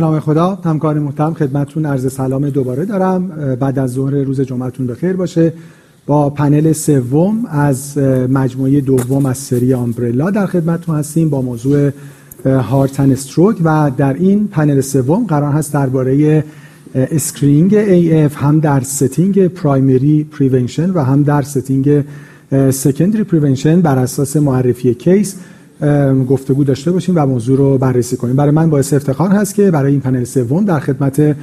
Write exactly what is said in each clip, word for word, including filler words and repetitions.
به نام خدا. همکار محترم خدمتتون عرض سلام دوباره دارم. بعد از ظهر روز جمعتون بخیر باشه. با پنل سوم از مجموعه دوم از سری آمبرلا در خدمتتون هستیم با موضوع هارت اند استروک و در این پنل سوم قرار هست درباره اسکرینینگ ای اف هم در ستینگ پرایمری پریونشن و هم در ستینگ سکندری پریونشن بر اساس معرفی کیس گفتگو داشته باشیم و موضوع رو بررسی کنیم. برای من باعث افتخار هست که برای این پنل سوم در خدمت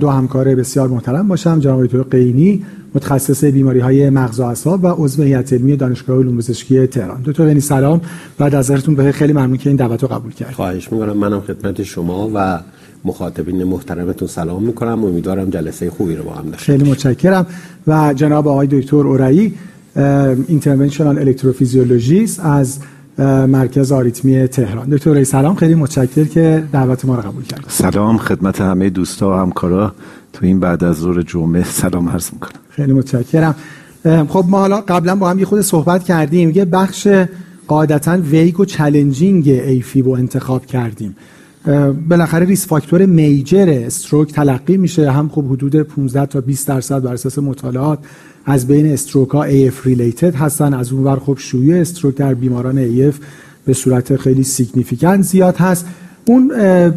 دو همکار بسیار محترم باشم. جناب دکتر قینی، متخصص بیماری‌های مغز و اعصاب و عضو هیئت علمی دانشگاه علوم پزشکی تهران. دکتر قینی سلام و از حضورتون بخیر. خیلی ممنون که این دعوت رو قبول کردید. خواهش می‌کنم. منم خدمت شما و مخاطبین محترمتون سلام می‌کنم. امیدوارم جلسه خوبی رو با هم داشته باشیم. خیلی متشکرم. و جناب آقای دکتر اورایی، اینترونشنال الکتروفیزیولوژیست از مرکز آریتمی تهران. دکتر سلام، خیلی متشکر که دعوت ما رو قبول کردید. سلام خدمت همه دوستا و همکارا تو این بعد از ظهر جمعه سلام عرض می‌کنم. خیلی متشکرم. خب ما حالا قبلا با هم یه خود صحبت کردیم، یه بخش قاعدتاً ویگ و چالنجینگ ایفی رو انتخاب کردیم. بالاخره ریس فاکتور میجر استروک تلقی میشه، هم خب حدود پانزده تا بیست درصد بر اساس مطالعات از بین استروک ها ای اف ریلیتد هستن. از اون ور خب شیوع استروک در بیماران ای اف به صورت خیلی سیگنیفیکانت زیاد هست. اون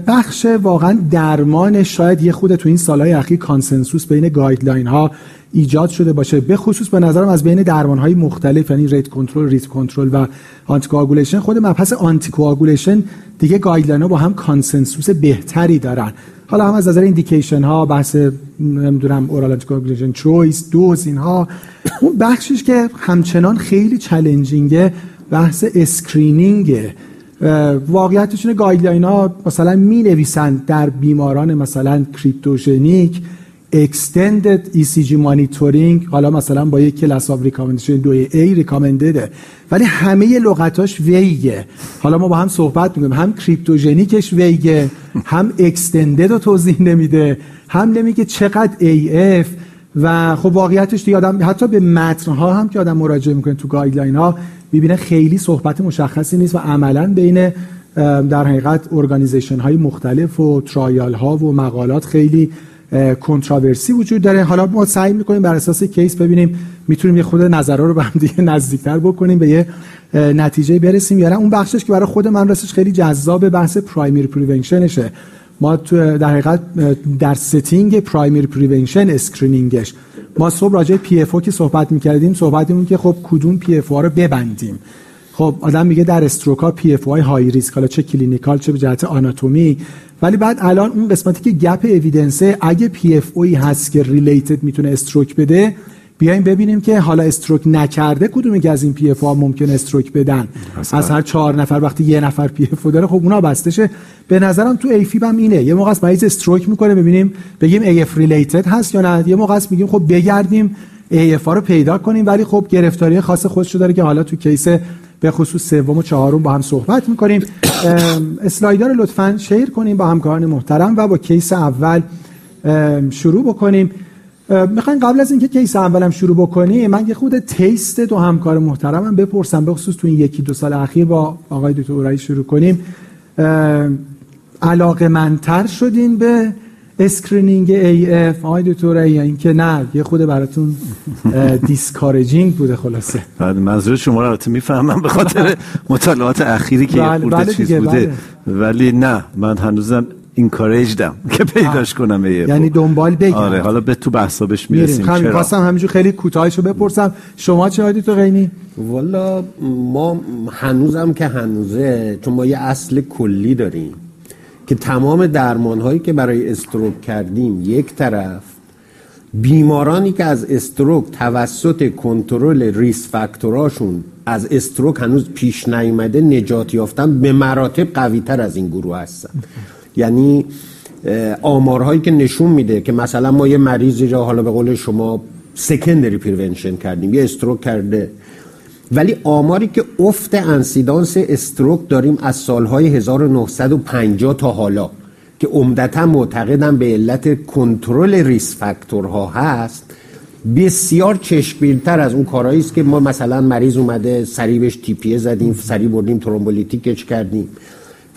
بخش واقعا درمان شاید یه خود تو این سالهای اخیر کانسنسوس بین گایدلاین ها ایجاد شده باشه، به خصوص به نظرم از بین درمان های مختلف، یعنی ریت کنترل، ریت کنترل و آنتی کوآگولیشن. خود مبحث آنتی کوآگولیشن دیگه گایدلاین ها با هم کانسنسوس بهتری دارن. حالا هم از نظر ایندیکیشن ها، بحث نمیدونم اورال آنتی کوآگولیشن چویس، دوز، اینها. اون بخشش که همچنان خیلی چالنجینگه بحث اسکرینینگ. واقعیتش اینه گایدلاین ها مثلا می نویسن در بیماران مثلا کریپتوژنیک extended ای سی جی monitoring، حالا مثلا با یک کلاس آف ریکامندیشن دو ای ریکامندده، ولی همه لغتاش ویگه. حالا ما با هم صحبت میکنیم، هم کریپتوژنیکش ویگه، هم extended رو توضیح نمیده، هم نمیگه چقدر ای اف. و خب واقعیتش دیگه آدم حتی به متنها هم که آدم مراجعه میکنه تو گایدلاین ها میبینه خیلی صحبت مشخصی نیست و عملا بین در حقیقت ارگانیزیشن های مختلف و ترایال ها و مقالات خیلی کنتراورسی وجود داره. حالا ما سعی میکنیم بر اساس کیس ببینیم میتونیم یه خود نظرها رو به هم دیگه نزدیکتر بکنیم، به یه نتیجه برسیم یا نه. اون بخشش که برای خود من راستش خیلی جذاب بحث پرایمری پریونشنشه. ما تو در حقیقت در ستینگ پرایمری پریونشن اسکرینینگش ما صبح راجع به پی اف او که صحبت می‌کردیم، صحبتمون که خب کدوم پی اف او رو ببندیم. خب آدم میگه در استروکا پی اف او های ریسک، حالا چه کلینیکال چه به جهت آناتومی، ولی بعد الان اون قسمتی که گپ اوییدنسه، اگه پی اف اویی هست که ریلیتد میتونه استروک بده، بیایم ببینیم که حالا استروک نکرده کدومی که از این پی اف او ممکن استروک بدن. اصلا. از هر چهار نفر وقتی یه نفر پی اف او داره خب اونا بستشه. به نظرم تو ایفیب هم اینه، یه موقع است مریض استروک میکنه ببینیم بگیم ای اف ریلیتد هست یا نه، یه موقع است میگیم خب بگردیم ای اف رو پیدا کنیم، ولی خب گرفتاری خاص خودش داره که حالا تو کیس به خصوص سوم و چهارم با هم صحبت میکنیم. اسلایدار لطفاً شیر کنیم با همکاران محترم و با کیس اول شروع بکنیم. میخواین قبل از اینکه کیس اولم شروع بکنیم من یه خود تیست دو همکار محترمم بپرسم، به خصوص تو این یکی دو سال اخیر. با آقای دکتر اورایی شروع کنیم. علاقه‌مندتر شدین به اسکرینینگ ای اف آقای دکتر اورایی یا اینکه نه یه خود براتون دیسکارجینگ بوده؟ خلاصه بعد منظور شما رو البته میفهمم به خاطر مطالعات اخیری که یه خورده چیز بوده، ولی نه من هنوزم اینکارج دم که پیداش کنم. یعنی دنبال بگم. آره حالا به تو بحثابش میرسیم. چرا می‌خواستم همینجور خیلی کوتاهشو بپرسم. شما چه عادی تو قینی؟ والا ما هنوزم که هنوزه، چون ما یه اصل کلی داریم که تمام درمان‌هایی که برای استروک کردیم یک طرف، بیمارانی که از استروک توسط کنترل ریس فاکتوراشون از استروک هنوز پیش نیامده نجات یافتن به مراتب قوی‌تر از این گروه هستن. یعنی آمارهایی که نشون میده که مثلا ما یه مریضی را حالا به قول شما سکندری پریونشن کردیم، یه استروک کرده، ولی آماری که افت انسیدانس استروک داریم از سالهای هزار و نهصد و پنجاه تا حالا که عمدتا معتقدم به علت کنترل ریس فاکتورها هست، بسیار چشمگیرتر از اون کارهایی است که ما مثلا مریض اومده سریع بهش تی پی زدیم، سریع بردیم ترومبولیتیکش کردیم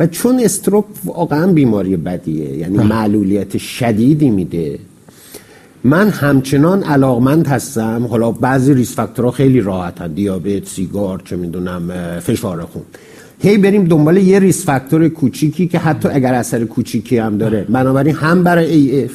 و چون استروک واقعا بیماری بدیه، یعنی ها. معلولیت شدیدی میده. من همچنان علاقمند هستم، حالا بعضی ریس فاکتورها خیلی راحتن، دیابت، سیگار، چه میدونم فشار خون، هی بریم دنبال یه ریس فاکتور کوچیکی که حتی اگر اثر کوچیکی هم داره. بنابراین هم برای ای اف،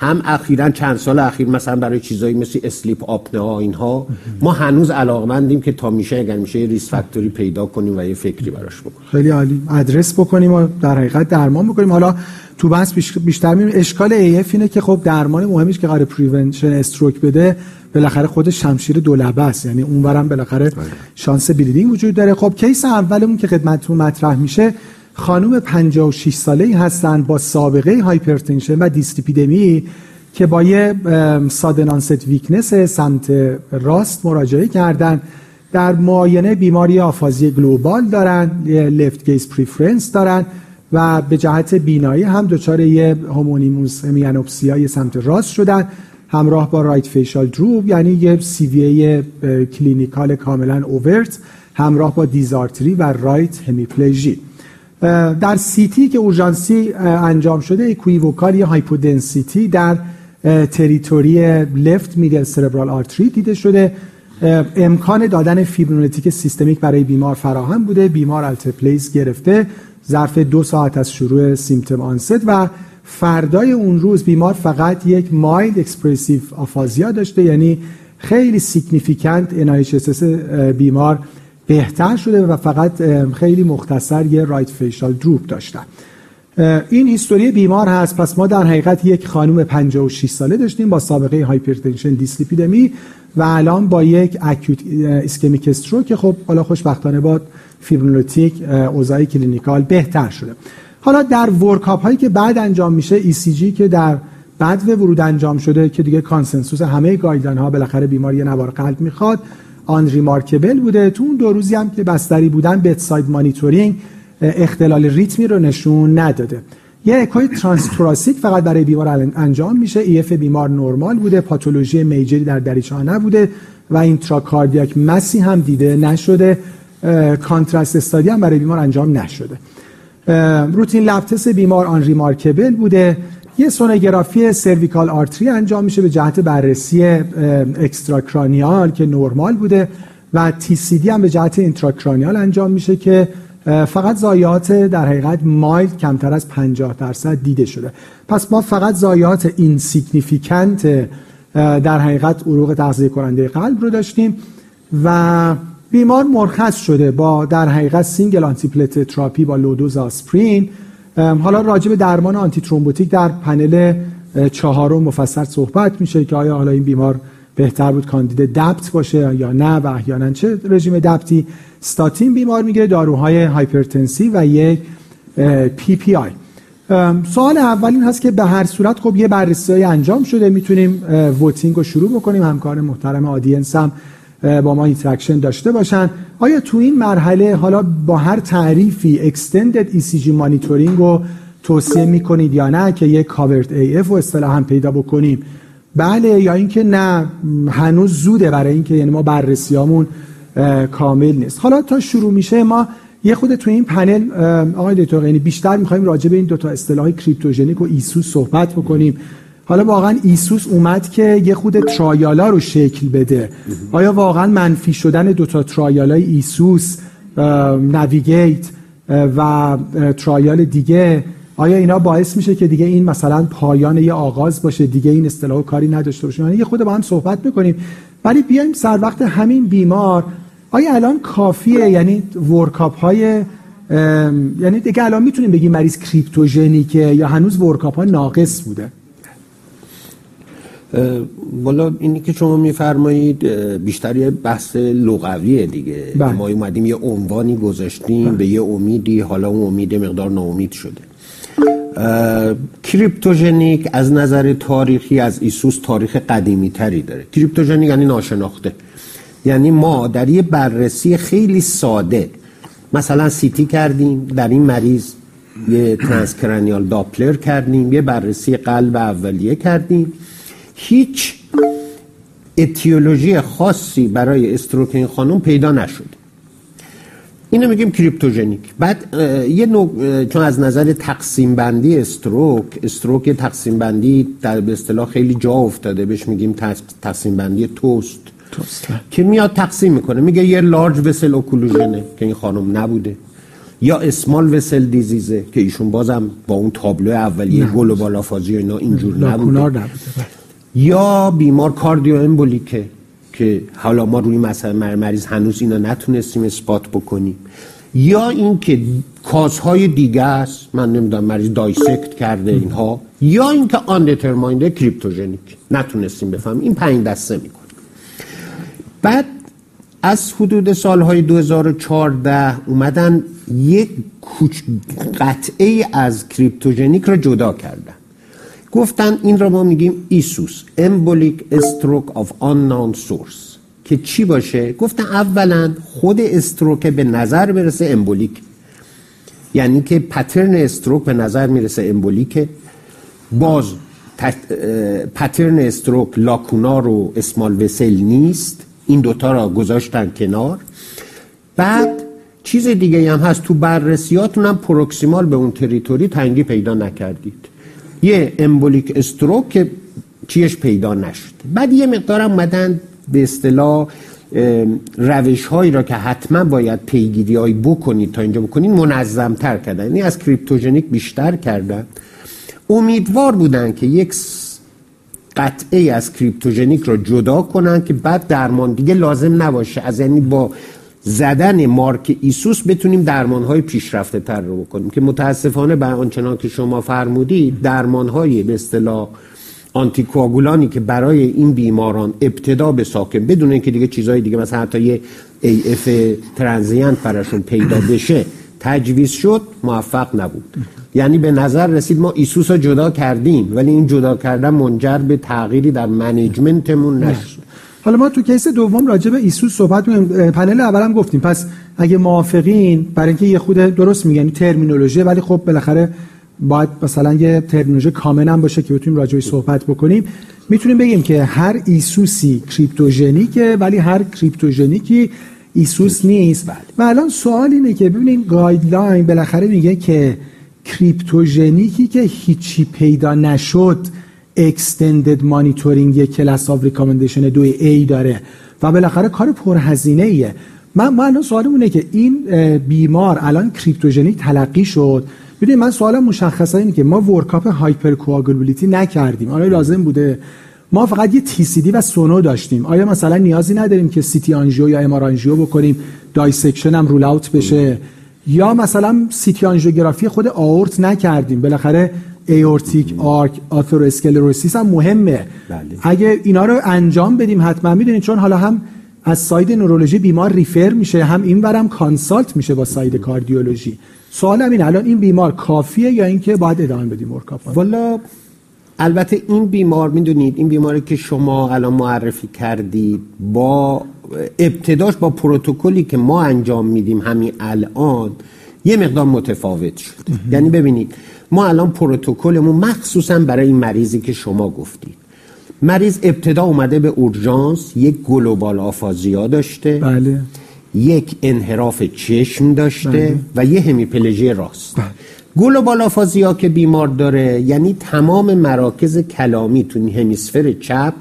هم اخیراً چند سال اخیر مثلا برای چیزایی مثل اسلیپ آپنه ها، اینها ما هنوز علاقمندیم که تا میشه اگر میشه یه ریس فاکتوری پیدا کنیم و یه فکری براش بکنیم. خیلی عالی. ادرس بکنیم و در حقیقت درمان بکنیم. حالا تو بحث بیشتر می‌بینیم اشکال ای اف اینه که خب درمان مهمش که قرار پریونشن استروک بده، بالاخره خودش شمشیر دولبه است، یعنی اونورم بالاخره شانس بلیدینگ وجود داره. خب کیس اولمون که خدمتتون مطرح میشه، خانم پنجاه و شش ساله‌ای هستند با سابقه هایپرتنشن و دیسلیپیدمی که با یه سادنانست ویکنس سمت راست مراجعه کردن. در معاینه بیماری آفازی گلوبال دارن، لفت گیز پریفرنس دارن و به جهت بینایی هم دچار یه هومونیموس همیانوپسیای سمت راست شدن، همراه با رایت فیشال دروب، یعنی یه سی وی ای کلینیکال کاملا اوورت، همراه با دیزارتری و رایت همیپلژی. در سی تی که اورژانسی انجام شده، اکویوکال یا هایپودنسیتی در تریتوری لفت میدل سربرال آرتری دیده شده. امکان دادن فیبرونتیک سیستمیک برای بیمار فراهم بوده. بیمار التپلیس گرفته ظرف دو ساعت از شروع سیمتوم آنست و فردای اون روز بیمار فقط یک مایلد اکسپرسیو آفازیا داشته، یعنی خیلی سیگنیفیکانت ان آی اچ اس اس بیمار بهتر شده و فقط خیلی مختصر یه رایت فیشال دروپ داشتن. این هیستوری بیمار هست. پس ما در حقیقت یک خانم پنجاه و شش ساله داشتیم با سابقه هایپرتنشن دیسلیپیدمی و الان با یک اکوت ایسکمیک استروک که خب حالا خوشبختانه با فیبرونوتیک اوضاع کلینیکال بهتر شده. حالا در ورکاپ هایی که بعد انجام میشه، ای سی جی که در بدو ورود انجام شده که دیگه کانسنسوس همه گایدلاین ها بالاخره بیمار یه نوار قلب میخواد، آن ریمارکبل بوده. تو اون دو روزی هم که بستری بودن، بدساید مانیتورینگ اختلال ریتمی رو نشون نداده. یه اکوی ترانستوراسیک فقط برای بیمار انجام میشه. ای اف بیمار نرمال بوده، پاتولوژی میجری در دریچه‌ها نبوده و اینتراکاردیاک مسی هم دیده نشده. کانتراست استادی هم برای بیمار انجام نشده. روتین لب تست بیمار آن ریمارکبل بوده. یه سونوگرافی سرویکال آرتری انجام میشه به جهت بررسی اکستراکرانیال که نورمال بوده و تی سی دی هم به جهت اینتراکرانیال انجام میشه که فقط زایات در حقیقت مایل کمتر از پنجاه درصد دیده شده. پس ما فقط زایات اینسیگنیفیکنت در حقیقت عروق تغذیه کننده قلب رو داشتیم و بیمار مرخص شده با در حقیقت سینگل آنتیپلت تراپی با لودوز آسپرین. حالا راجع به درمان آنتی ترومبوتیک در پنل چهارم مفصل صحبت میشه که آیا حالا این بیمار بهتر بود کاندید دبت باشه یا نه و احیانا چه رژیم دبتی. استاتین بیمار میگیره، داروهای هایپرتنسی و یک پی پی آی. سوال اول این هست که به هر صورت خب یه بررسی انجام شده، میتونیم ووتینگ رو شروع بکنیم. همکار محترم آدینس هم با ما اینتراکشن داشته باشن. آیا تو این مرحله حالا با هر تعریفی اکستندد ای سی جی مانیتورینگ رو توصیه میکنید یا نه که یک کاورد ای اف رو اصطلاحا هم پیدا بکنیم؟ بله یا اینکه نه هنوز زوده برای اینکه، یعنی ما بررسیامون کامل نیست. حالا تا شروع میشه ما یه خود تو این پنل آقای دکتر، یعنی بیشتر میخوایم راجع به این دو تا اصطلاح کریپتوژنیک و ایسوس صحبت بکنیم. حالا واقعا ایسوس اومد که یه خود ترایالا رو شکل بده. آیا واقعا منفی شدن دوتا ترایالای ایسوس، نویگیت و ترایال دیگه، آیا اینا باعث میشه که دیگه این مثلا پایان یه آغاز باشه، دیگه این اصطلاحو کاری نداشته باشه؟ یعنی یه خود با هم صحبت میکنیم. ولی بیایم سر وقت همین بیمار. آیا الان کافیه، یعنی ورکاپ های یعنی دیگه الان میتونیم بگیم مریض کریپتوژنیکه یا هنوز ورکاپ ها ناقص بوده؟ والا اینی که شما میفرمایید بیشتر یه بحث لغویه دیگه. بله. ما اومدیم یه عنوانی گذاشتیم. بله. به یه امیدی، حالا اون امید مقدار ناامید شده. کریپتوژنیک از نظر تاریخی از ایسوس تاریخ قدیمی تری داره. کریپتوژنیک یعنی ناشناخته، یعنی ما در یه بررسی خیلی ساده مثلا سی تی کردیم در این مریض، یه ترانسکرانیال داپلر کردیم، یه بررسی قلب اولیه کردیم، هیچ اتیولوژی خاصی برای استروک این خانم پیدا نشد. اینو میگیم کریپتوژنیک. بعد یه نوع چون از نظر تقسیم بندی استروک، استروک تقسیم بندی در به اصطلاح خیلی جا افتاده، بهش میگیم تقسیم بندی توست توست که میاد تقسیم میکنه، میگه یه لارج وسل اوکلوژنه که این خانم نبوده، یا اسمال وسل دیزیزه که ایشون بازم با اون تابلو اولیه گل و بالافازی و اینا اینجور نبوده. نبوده. یا بیمار کاردیو امبولیکه که حالا ما روی مثلا مریض هنوز اینا نتونستیم اثبات بکنیم، یا اینکه کازهای دیگه است، من نمیدونم مریض دایسکت کرده اینها، یا اینکه آن دترمایند کریپتوژنیک نتونستیم بفهمیم. این پنج دسته میکنه. بعد از حدود سالهای دو هزار و چهارده اومدن یک قطعه از کریپتوژنیک رو جدا کردن، گفتن این رو ما میگیم ایسوس، امبولیک استروک آف آننون سورس، که چی باشه؟ گفتن اولا خود استروک به نظر برسه امبولیک، یعنی که پترن استروک به نظر میرسه امبولیکه، باز پترن استروک لاکونا رو اسمال وسل نیست، این دوتا رو گذاشتن کنار. بعد چیز دیگه هم هست، تو بررسیاتون هم پروکسیمال به اون تریتوری تنگی پیدا نکردید، یه امبولیک استروک که چیش پیدا نشد. بعد یه مقدار اومدن به اصطلاح روش هایی را که حتما باید پیگیری هایی بکنید تا اینجا بکنید منظم تر کردن، یعنی از کریپتوژنیک بیشتر کردن. امیدوار بودن که یک قطعه از کریپتوژنیک را جدا کنن که بعد درمان دیگه لازم نباشه، از یعنی با زدن مارک ایسوس بتونیم درمان‌های پیشرفته تر رو بکنیم، که متاسفانه به آنچنان که شما فرمودید درمان‌های به اصطلاح آنتیکواغولانی که برای این بیماران ابتدا به ساکن بدون اینکه دیگه چیزهای دیگه مثلا حتی یه ای اف ترانزینت براشون پیدا بشه تجویز شد، موفق نبود. یعنی به نظر رسید ما ایسوس رو جدا کردیم، ولی این جدا کردن منجر به تغییری در منیجمنتمون نشد. حالا ما تو کیس دوم راجع به ایسوس صحبت می‌کنیم، پنل اول هم گفتیم، پس اگه موافقین برای اینکه یه خود درست میگن ترمینولوژی، ولی خب بالاخره باید مثلا یه ترمینولوژی کامل هم باشه که بتونیم راجعش صحبت بکنیم، میتونیم بگیم که هر ایسوسی کریپتوژنیکه ولی هر کریپتوژنیکی ایسوس نیست. و الان سوال اینه که ببینیم گایدلاین بالاخره میگه که کریپتوژنیکی که هیچی پیدا نشد extended monitoring کلاس آف ریکامندیشن دو ای داره و بالاخره کار پرهزینه ایه. من ما الان سوالم اینه که این بیمار الان کریپتوژنیک تلقی شد. ببینید من سوالم مشخصا اینه که ما ورکاپ هایپر کوآگولبیلیتی نکردیم، آیا لازم بوده؟ ما فقط یه تی سی دی و سونو داشتیم، آیا مثلا نیازی نداریم که سی تی آنژیو یا ام آر آنژیو بکنیم، دایسکشن هم رول اوت بشه؟ یا مثلا سی تی آنژیوگرافی خود آورت نکردیم، بالاخره ایورتیک آرک آتروسکلروسیس هم مهمه. بله. اگه اینا رو انجام بدیم حتما میدونید، چون حالا هم از ساید نورولوژی بیمار ریفر میشه، هم این برم کانسالت میشه با ساید کاردیولوژی. سوالم این الان این بیمار کافیه یا اینکه باید ادامه بدیم ورکاپ؟ والا البته این بیمار میدونید، این بیماری که شما الان معرفی کردید با ابتداش با پروتکلی که ما انجام میدیم همین الان یه مقدار متفاوت شد. یعنی ببینید ما الان پروتکلمون مخصوصا برای این مریضی که شما گفتید، مریض ابتدا اومده به اورژانس، یک گلوبال آفازیا داشته، بله، یک انحراف چشم داشته، بله، و یه همیپلژی راست. بله. گلوبال آفازیا که بیمار داره یعنی تمام مراکز کلامی تو همیسفر چپ،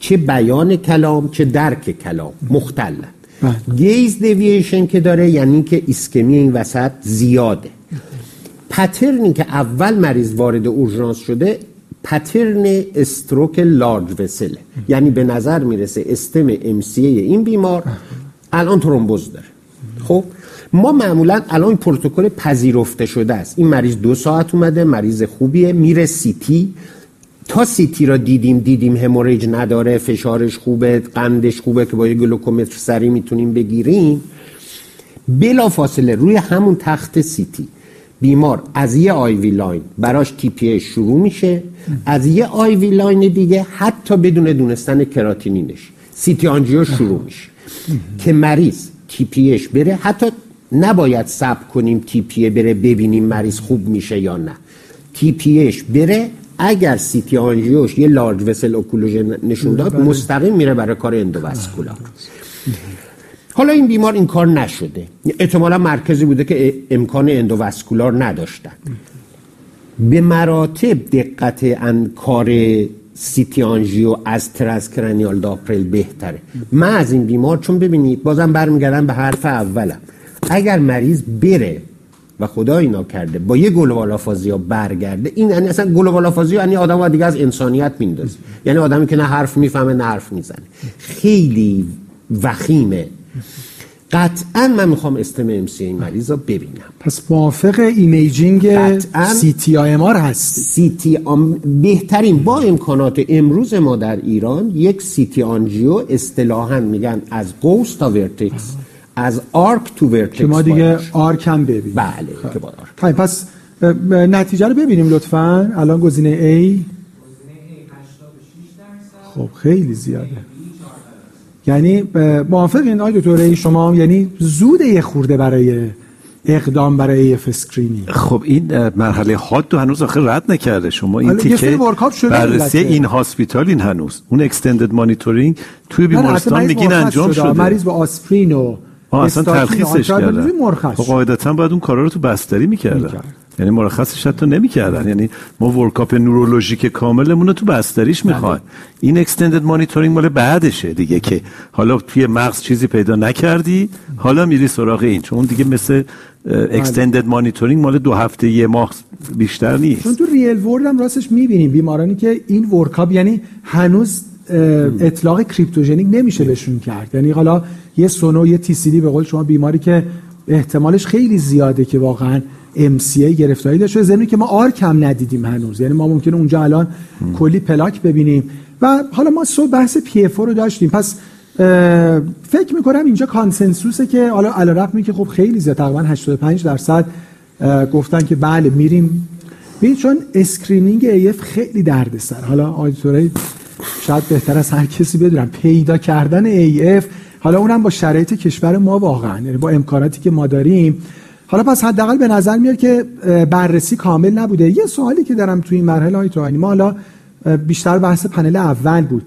چه بیان کلام چه درک کلام، مختلن. بله. گیز دیویشن که داره یعنی که ایسکمی این وسط زیاده. پترنی که اول مریض وارد اورژانس شده پترن استروک لارج وسله، یعنی به نظر میرسه استم امسیه این بیمار الان ترومبوز داره. خب ما معمولا الان پروتکل پذیرفته شده است، این مریض دو ساعت اومده، مریض خوبیه، میره سی تی، تا سی تی را دیدیم دیدیم هموریج نداره، فشارش خوبه، قندش خوبه که با یه گلوکومتر سری میتونیم بگیریم، بلا فاصله روی همون تخت سی تی بیمار از یه آیوی لاین براش تی پی ای شروع میشه، از یه آیوی لاین دیگه حتی بدون دونستن کراتینینش سی تی آنجیو شروع میشه که مریض تی پی ایش بره، حتی نباید صبر کنیم تی پی ای بره ببینیم مریض خوب میشه یا نه، تی پی ایش بره، اگر سی تی آنجیوش یه لارج وسل اوکولوژن نشون داد مستقیم میره برای کار اندوواسکولار. حالا این بیمار این کار نشده، احتمالا مرکزی بوده که امکان اندوواسکولار نداشتن. به مراتب دقت ان کار سیتی آنژیو از ترانسکرانیال داپرل بهتره. من از این بیمار چون ببینید بازم برمیگردم به حرف اولم، اگر مریض بره و خدا اینا کرده با یه گلوبال آفازیا برگرده، این یعنی اصلا گلوبال آفازیا یعنی آدمو دیگه از انسانیت میندازه، یعنی آدمی که نه حرف میفهمه نه حرف میزنه، خیلی وخیمه. قطعا من میخوام استم ام سی این مریض رو ببینم. پس موافق ایمیجینگ سی تی آی ام آر هست؟ سی تی آم... بهترین با امکانات امروز ما در ایران یک سی تی آنجیو اصطلاحا میگن از قوس تا ورتکس، از آرک تو ورتکس، که ما دیگه آرک هم ببینیم. بله که با آرک. پس نتیجه رو ببینیم لطفا. الان گزینه ای گزینه ای هشتاد و شش درصد. خب خیلی زیاده. یعنی موافقین آقای دکتر شما، یعنی زود یه خورده برای اقدام برای اف اسکرینی؟ خب این مرحله هات تو هنوز آخر رد نکرده شما، این تیکه بررسی این هاسپیتال این هنوز اون اکستندد مانیتورینگ توی بیمارستان میگین انجام شده. مریض با آسپرین و اصلا تلخیصش کردن، خب قاعدتاً باید اون کارا رو تو بستری میکردن، یعنی مرخصش حتی نمی‌کردن. یعنی ما ورکاپ نورولوژیک کاملمون رو تو بستریش می‌خوایم. این اکستندد مانیتورینگ مال بعدشه دیگه، که حالا توی مغز چیزی پیدا نکردی حالا میری سراغ این، چون دیگه مثل اکستندد مانیتورینگ مال دو هفته یه ماه بیشتر نیست. چون تو ریل ورلد هم راستش می‌بینیم بیمارانی که این ورکاپ یعنی هنوز اطلاق کریپتوژنیک نمیشه بهشون کرد، یعنی حالا یه سونو یه تی سی دی به قول شما بیماری که احتمالش خیلی زیاده که واقعاً ام سی ای گرفتاری داشته، زمینی که ما آرک هم ندیدیم هنوز، یعنی ما ممکنه اونجا الان م. کلی پلاک ببینیم. و حالا ما صبح بحث پی اف او رو داشتیم، پس فکر میکنم اینجا کانسنسوسه که حالا علارغم که خب خیلی زیاد تقریبا هشتاد و پنج درصد گفتن که بله میریم ببین، چون اسکرینینگ ای اف خیلی دردسر. حالا آیدوری شاید بهتر از هر کسی بدونم پیدا کردن ای اف، حالا اونم با شرایط کشور ما واقعا، یعنی با امکاناتی که ما داریم. حالا پس حداقل به نظر میاد که بررسی کامل نبوده. یه سوالی که دارم تو این مرحله های توانی ما، حالا بیشتر بحث پنل اول بود،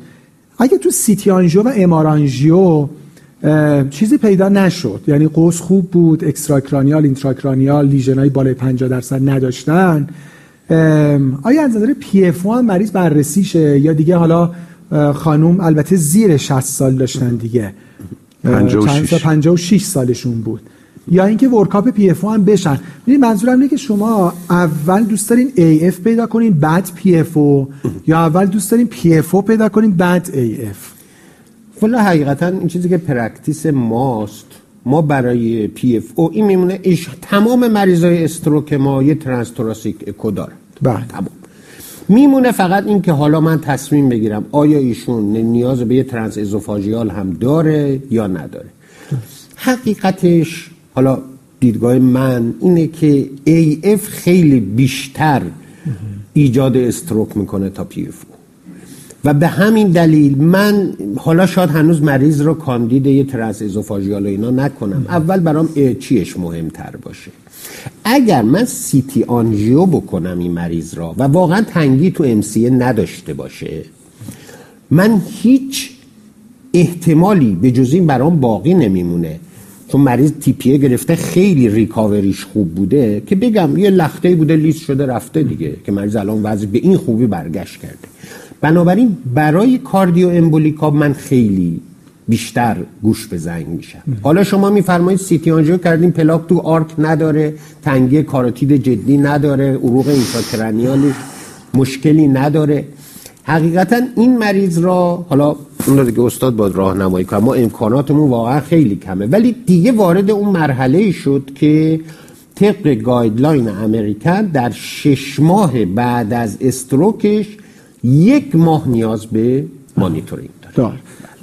اگه تو سی تی آنژیو و ام آر آنژیو چیزی پیدا نشد، یعنی قوس خوب بود، اکستراکرانیال اینتراکرانیال لیژنای بالای پنجاه درصد نداشتن، آیا از نظر پی اف او هم مریض بررسیشه یا دیگه؟ حالا خانم البته زیر شصت سال داشتن دیگه، پنجاه و شش سالشون بود، یا اینکه ورکاپ پی اف او هم بشن. ببین منظورم اینه که شما اول دوست دارین ای اف پیدا کنین بعد پی اف او، یا اول دوست دارین پی اف او پیدا کنین بعد ای اف؟ والا حقیقتا این چیزی که پرکتیس ماست، ما برای پی اف او این میمونه، تمام مریضای استروک ما یه ترانس توراسیک اکو دارن، بله تمام میمونه، فقط این که حالا من تصمیم بگیرم آیا ایشون نیاز به یه ترانس ازوفاژیال هم داره یا نداره. حقیقتش حالا دیدگاه من اینه که ای اف خیلی بیشتر ایجاد استروک میکنه تا پی اف او، و به همین دلیل من حالا شاید هنوز مریض رو کاندید یه ترس ازوفاژیال و اینا نکنم، اول برام چیش مهمتر باشه. اگر من سی تی آنژیو بکنم این مریض را و واقعا تنگی تو ام سی نداشته باشه، من هیچ احتمالی به جز این برام باقی نمیمونه، چون مریض تیپیه گرفته خیلی ریکاوریش خوب بوده، که بگم یه لخته‌ای بوده لیست شده رفته دیگه، که مریض الان وضع به این خوبی برگشت کرده. بنابراین برای کاردیو امبولیکا من خیلی بیشتر گوش به زنگ میشم. حالا شما میفرمایید سی تی آنژیو کردیم، پلاک تو آرک نداره، تنگی کاروتید جدی نداره، عروق اینتراکرانیالی مشکلی نداره. حقیقتا این مریض را حالا اون دیگه استاد باید راهنمایی کنه، ما امکاناتمون واقعا خیلی کمه، ولی دیگه وارد اون مرحله شد که طبق گایدلاین امریکن در شش ماه بعد از استروکش یک ماه نیاز به مانیتورینگ داره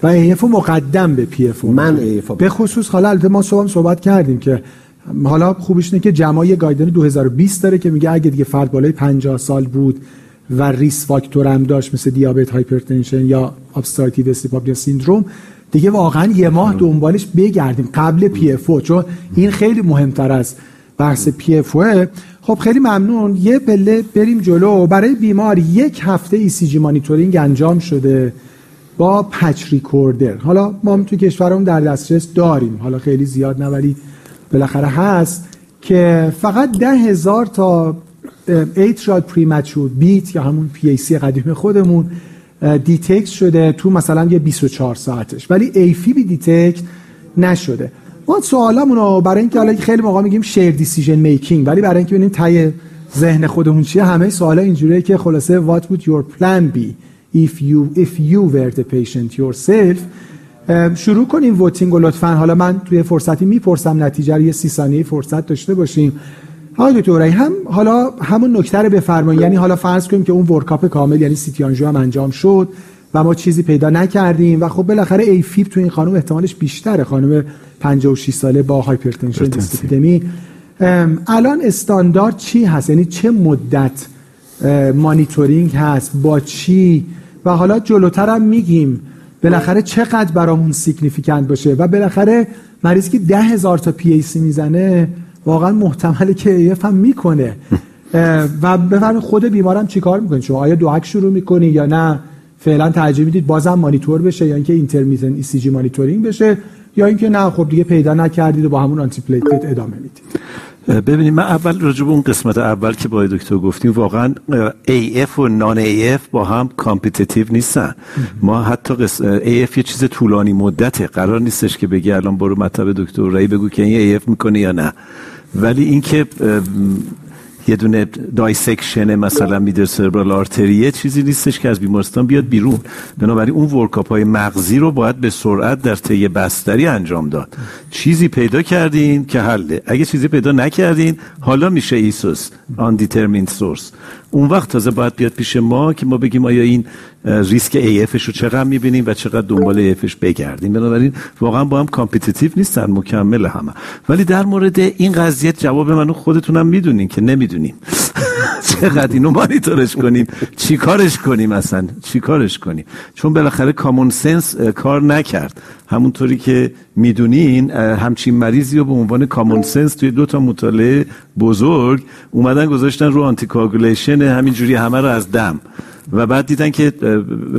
و ایف مقدم به پی اف. من ایف به خصوص حالا البته ما صبح هم صحبت کردیم که حالا خوبیش اینه که جمعی گایدلاین دو هزار و بیست داره که میگه اگه دیگه فرد بالای پنجاه سال بود و ریس فاکتور هم داشت مثل دیابت، هایپرتنشن یا ابستراکتیو اسلیپ سیندروم، دیگه واقعا یه ماه دنبالش بگردیم قبل پی اف او، چون این خیلی مهمتر از بحث پی اف اوه. خب خیلی ممنون. یه پله بریم جلو. برای بیمار یک هفته ای سی جی مانیتورینگ انجام شده با پچ ریکوردر. حالا ما تو کشورمون در دسترس داریم، حالا خیلی زیاد نه ولی بالاخره هست، که فقط ده هزار تا ایترال پریمچور بیت یا همون پی ای سی قدیم خودمون دیتکت شده تو مثلا یه بیست و چهار ساعتش، ولی ایفی بی دیتکت نشده. ما سوالامونو برای اینکه حالا خیلی موقع میگیم شیر دیسیژن میکینگ، ولی برای اینکه ببینیم ته ذهن خودمون چیه، همه سوالا اینجوریه که خلاصه what would your plan be if you if you were the patient yourself. شروع کنیم ووتینگ و لطفاً حالا من توی فرصتی میپرسم نتیجه رو یه سی ثانیه فرصت داشته باشیم. حالا دکترای هم حالا همون نکته رو بفرمایید، یعنی حالا فرض کنیم که اون ورکاپ کامل یعنی سی تی آنژیو هم انجام شد و ما چیزی پیدا نکردیم و خب بالاخره ای فیب تو این خانم احتمالش بیشتره، خانم پنجاه و شش ساله با هایپرتنشن دیسپیدمی. الان استاندارد چی هست؟ یعنی چه مدت مانیتورینگ هست، با چی، و حالا جلوتر هم میگیم بالاخره چقدر برامون سیگنیفیکانت باشه. و بالاخره مریضی که ده هزار تا پی ای سی میزنه واقعا محتمله که ای اف هم میکنه. و بفرمایید خود بیمارم چیکار میکنید شما؟ آیا دو هک شروع میکنی یا نه فعلا ترجیح میدید بازم مانیتور بشه، یا اینکه اینترمیتن ای سی جی مانیتورینگ بشه، یا اینکه نه خب دیگه پیدا نکردید و با همون آنتی پلیتلت ادامه میدید؟ ببینید من اول راجع به اون قسمت اول که با دکتر گفتیم، واقعا ای اف و نان ای اف با هم کامپتیتیو نیستن. ما حتی ای اف یه چیز طولانی مدته، قرار نیستش که بگی الان برو مطلب دکتر رایی بگو که این ای اف میکنه یا نه. ولی اینکه یه دونه دایسکشن مثلا میدر سربرال آرتریه چیزی نیستش که از بیمارستان بیاد بیرون. بنابراین اون ورکاپ های مغزی رو باید به سرعت در طی بستری انجام داد. چیزی پیدا کردین که حله، اگه چیزی پیدا نکردین حالا میشه ایسوس آن دیترمینت سورس. اون وقت تازه باید بیاد پیش ما که ما بگیم آیا این ریسک ای افش رو چقدر میبینیم و چقدر دنبال ای افش بگردیم. بنابراین واقعا با هم کامپتیتیو نیستن، مکمل همه. ولی در مورد این قضیه جواب منو خودتونم میدونین که نمیدونیم چقدر اینو مانیتورش کنیم، چی کارش کنیم، اصلا چی کارش کنیم، چون بالاخره کامون سنس کار نکرد. همونطوری که میدونین همچین مریضی رو به عنوان کامون سنس توی دو تا مطالعه بزرگ اومدن گذاشتن رو آنتیکاگولیشن، همینجوری همه رو از دم، و بعد دیدن که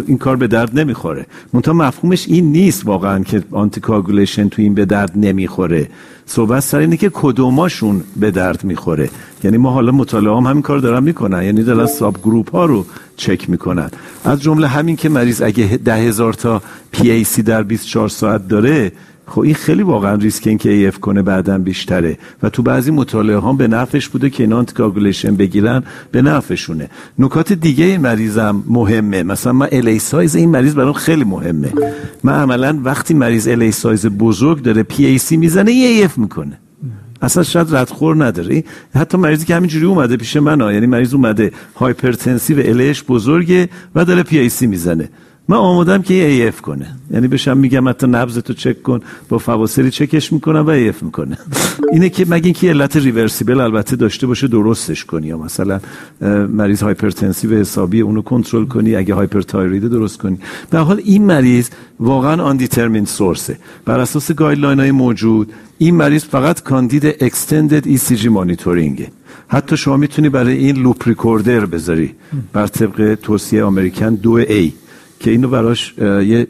این کار به درد نمیخوره. منتها مفهومش این نیست واقعا که آنتیکاگولیشن تو این به درد نمیخوره، صحبت سر اینه که کدوماشون به درد میخوره. یعنی ما حالا مطالعه هم همین کار دارن میکنن، یعنی دارن ساب گروپ ها رو چک میکنن، از جمله همین که مریض اگه ده هزار تا پی ای سی در بیست و چهار ساعت داره، خب این خیلی واقعا ریسک این که ای اف کنه بعدن بیشتره، و تو بعضی مطالعه ها به نفعش بوده که اینا آنتیکاگولیشن بگیرن، به نفعشونه. نکات دیگه این مریضم مهمه، مثلا من ال ای سایز این مریض برام خیلی مهمه. من عملا وقتی مریض ال ای سایز بزرگ داره پی ای سی میزنه، ای اف میکنه، اصلا شاید ردخور نداره. حتی مریضی که همینجوری اومده پیش منه، یعنی مریض اومده هایپرتنسیو ال ایش بزرگه و داره پی ای سی میزنه، من آمادم که ای اف کنه، یعنی بشم میگم حتی نبضتو چک کن، با فواصلی چکش میکنم و ای اف میکنه. اینه که مگه اینکه علت ریورسیبل البته داشته باشه درستش کنی، یا مثلا مریض هایپرتنسیو حسابی اونو کنترل کنی، اگه هایپرتایروید درست کنی. به هر حال این مریض واقعا آن دیترمینت سورسه. بر اساس گایدلاین های موجود این مریض فقط کاندید اکستندد ای سی جی مانیتورینگه. حتی شما میتونی برای این لوپ ریکوردر بذاری بر طبق توصیه امریکن دو ای که اینو براش یه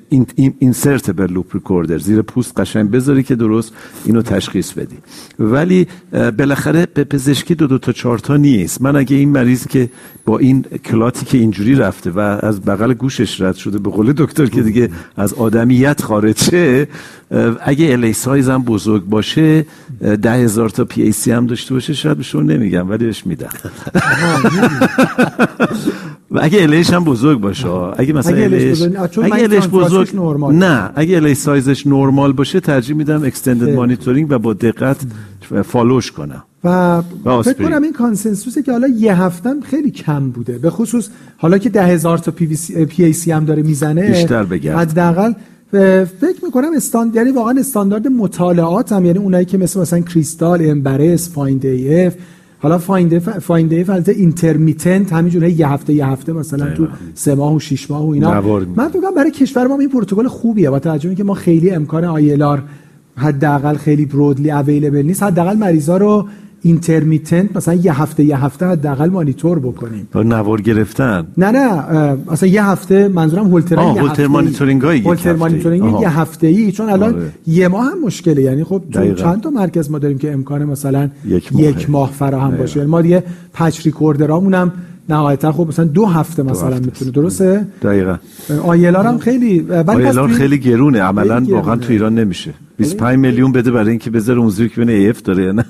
اینسرتبل لوپ ریکوردر زیر پوست قشنگ بذاری که درست اینو تشخیص بدی. ولی بالاخره به پزشکی دو دو تا چهار تا نیست. من اگه این مریض که با این کلاتی که اینجوری رفته و از بغل گوشش رد شده، به قول دکتر که دیگه از آدمیت خارجه، اگه ال ای سایز هم بزرگ باشه، ده هزار تا پی ای سی هم داشته باشه، شاید بهشون نمیگم ولی بهش میدم. و اگه الش هم بزرگ باشه، اگه مثلا الش اگه الش بزرگ نرمال، نه اگه الش سایزش نرمال باشه، ترجیح میدم اکستندد مانیتورینگ و با دقت فالوش کنم. و فکر کنم این کانسنسوسه که حالا یه هفته خیلی کم بوده، به خصوص حالا که ده هزار تا پی ای سی هم داره میزنه، بیشتر بگرد حداقل. فکر میکنم استاند، یعنی واقعا استاندارد مطالعات هم، یعنی اونایی که مثل مثلا کریستال، امبرس، فایند ای اف، حالا فایند فایند اف البته اینترمیتنت همینجوری یه هفته یه هفته مثلا تو سه ماه و شش ماه و اینا. من فکر کنم برای کشور ما این پروتکل خوبیه، با توجه به اینکه ما خیلی امکان آی ال آر حداقل خیلی برودلی اویلیبل نیست، حداقل مریضا رو اینترمیتنت مثلا یه هفته یه هفته حداقل مانیتور بکنیم. نوار گرفتن؟ نه نه مثلا یه هفته، منظورم هولتر هولتر مانیتورینگای هولتر مانیتورینگ یه هفته‌ای، چون الان آره. یه ماه هم مشکله، یعنی خب چند تا مرکز ما داریم که امکانه مثلا یک ماه, یک ماه فراهم دقیقا. باشه. یعنی ما دیگه پچ ریکوردرامون هم نهایتا خب مثلا دو هفته مثلا میتونه، درسته؟ دقیقاً. آیلار هم خیلی آیلار خیلی گرونه، عملاً واقعاً تو ایران نمیشه. بیست و پنج میلیون بده برای اینکه بذاره اون زوری که بین ای اف داره یا نه؟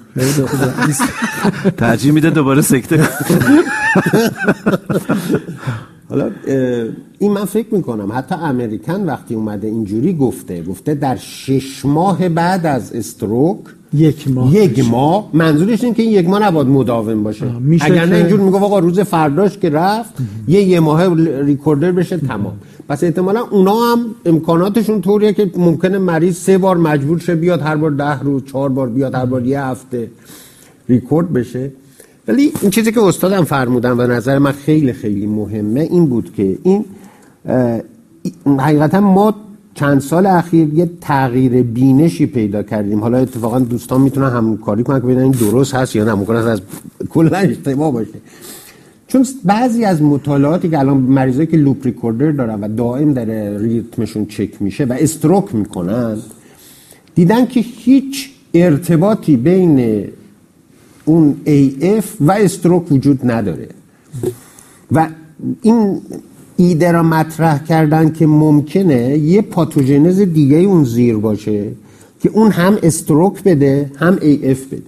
ترجیح میده دوباره سکته. حالا این من فکر میکنم حتی امریکن وقتی اومده اینجوری گفته، گفته در شش ماه بعد از استروک یک ماه یک ماه منظورش این که این یک ماه نباید مداوم باشه، اگر نه اینجور میگه آقا روز فرداش که رفت مم. یه یه ماه ریکوردر بشه تمام مم. پس احتمالا اونا هم امکاناتشون طوریه که ممکنه مریض سه بار مجبور شه بیاد، هر بار ده روز، چهار بار بیاد، هر بار یه هفته ریکورد بشه. ولی این چیزی که استادم فرمودن و نظر من خیلی خیلی مهمه این بود که این حقیقتا ما چند سال اخیر یه تغییر بینشی پیدا کردیم. حالا اتفاقا دوستان میتونن همکاری کنن که ببینن این درست هست یا نه، ممکن است از کلا اشتباه باشه. چون بعضی از مطالعاتی که الان مریضایی که لوپ ریکوردر دارن و دائم داره ریتمشون چک میشه و استروک میکنن، دیدن که هیچ ارتباطی بین اون ای اف و استروک وجود نداره و این ایده را مطرح کردن که ممکنه یه پاتوژنز دیگه اون زیر باشه که اون هم استروک بده هم ای اف بده.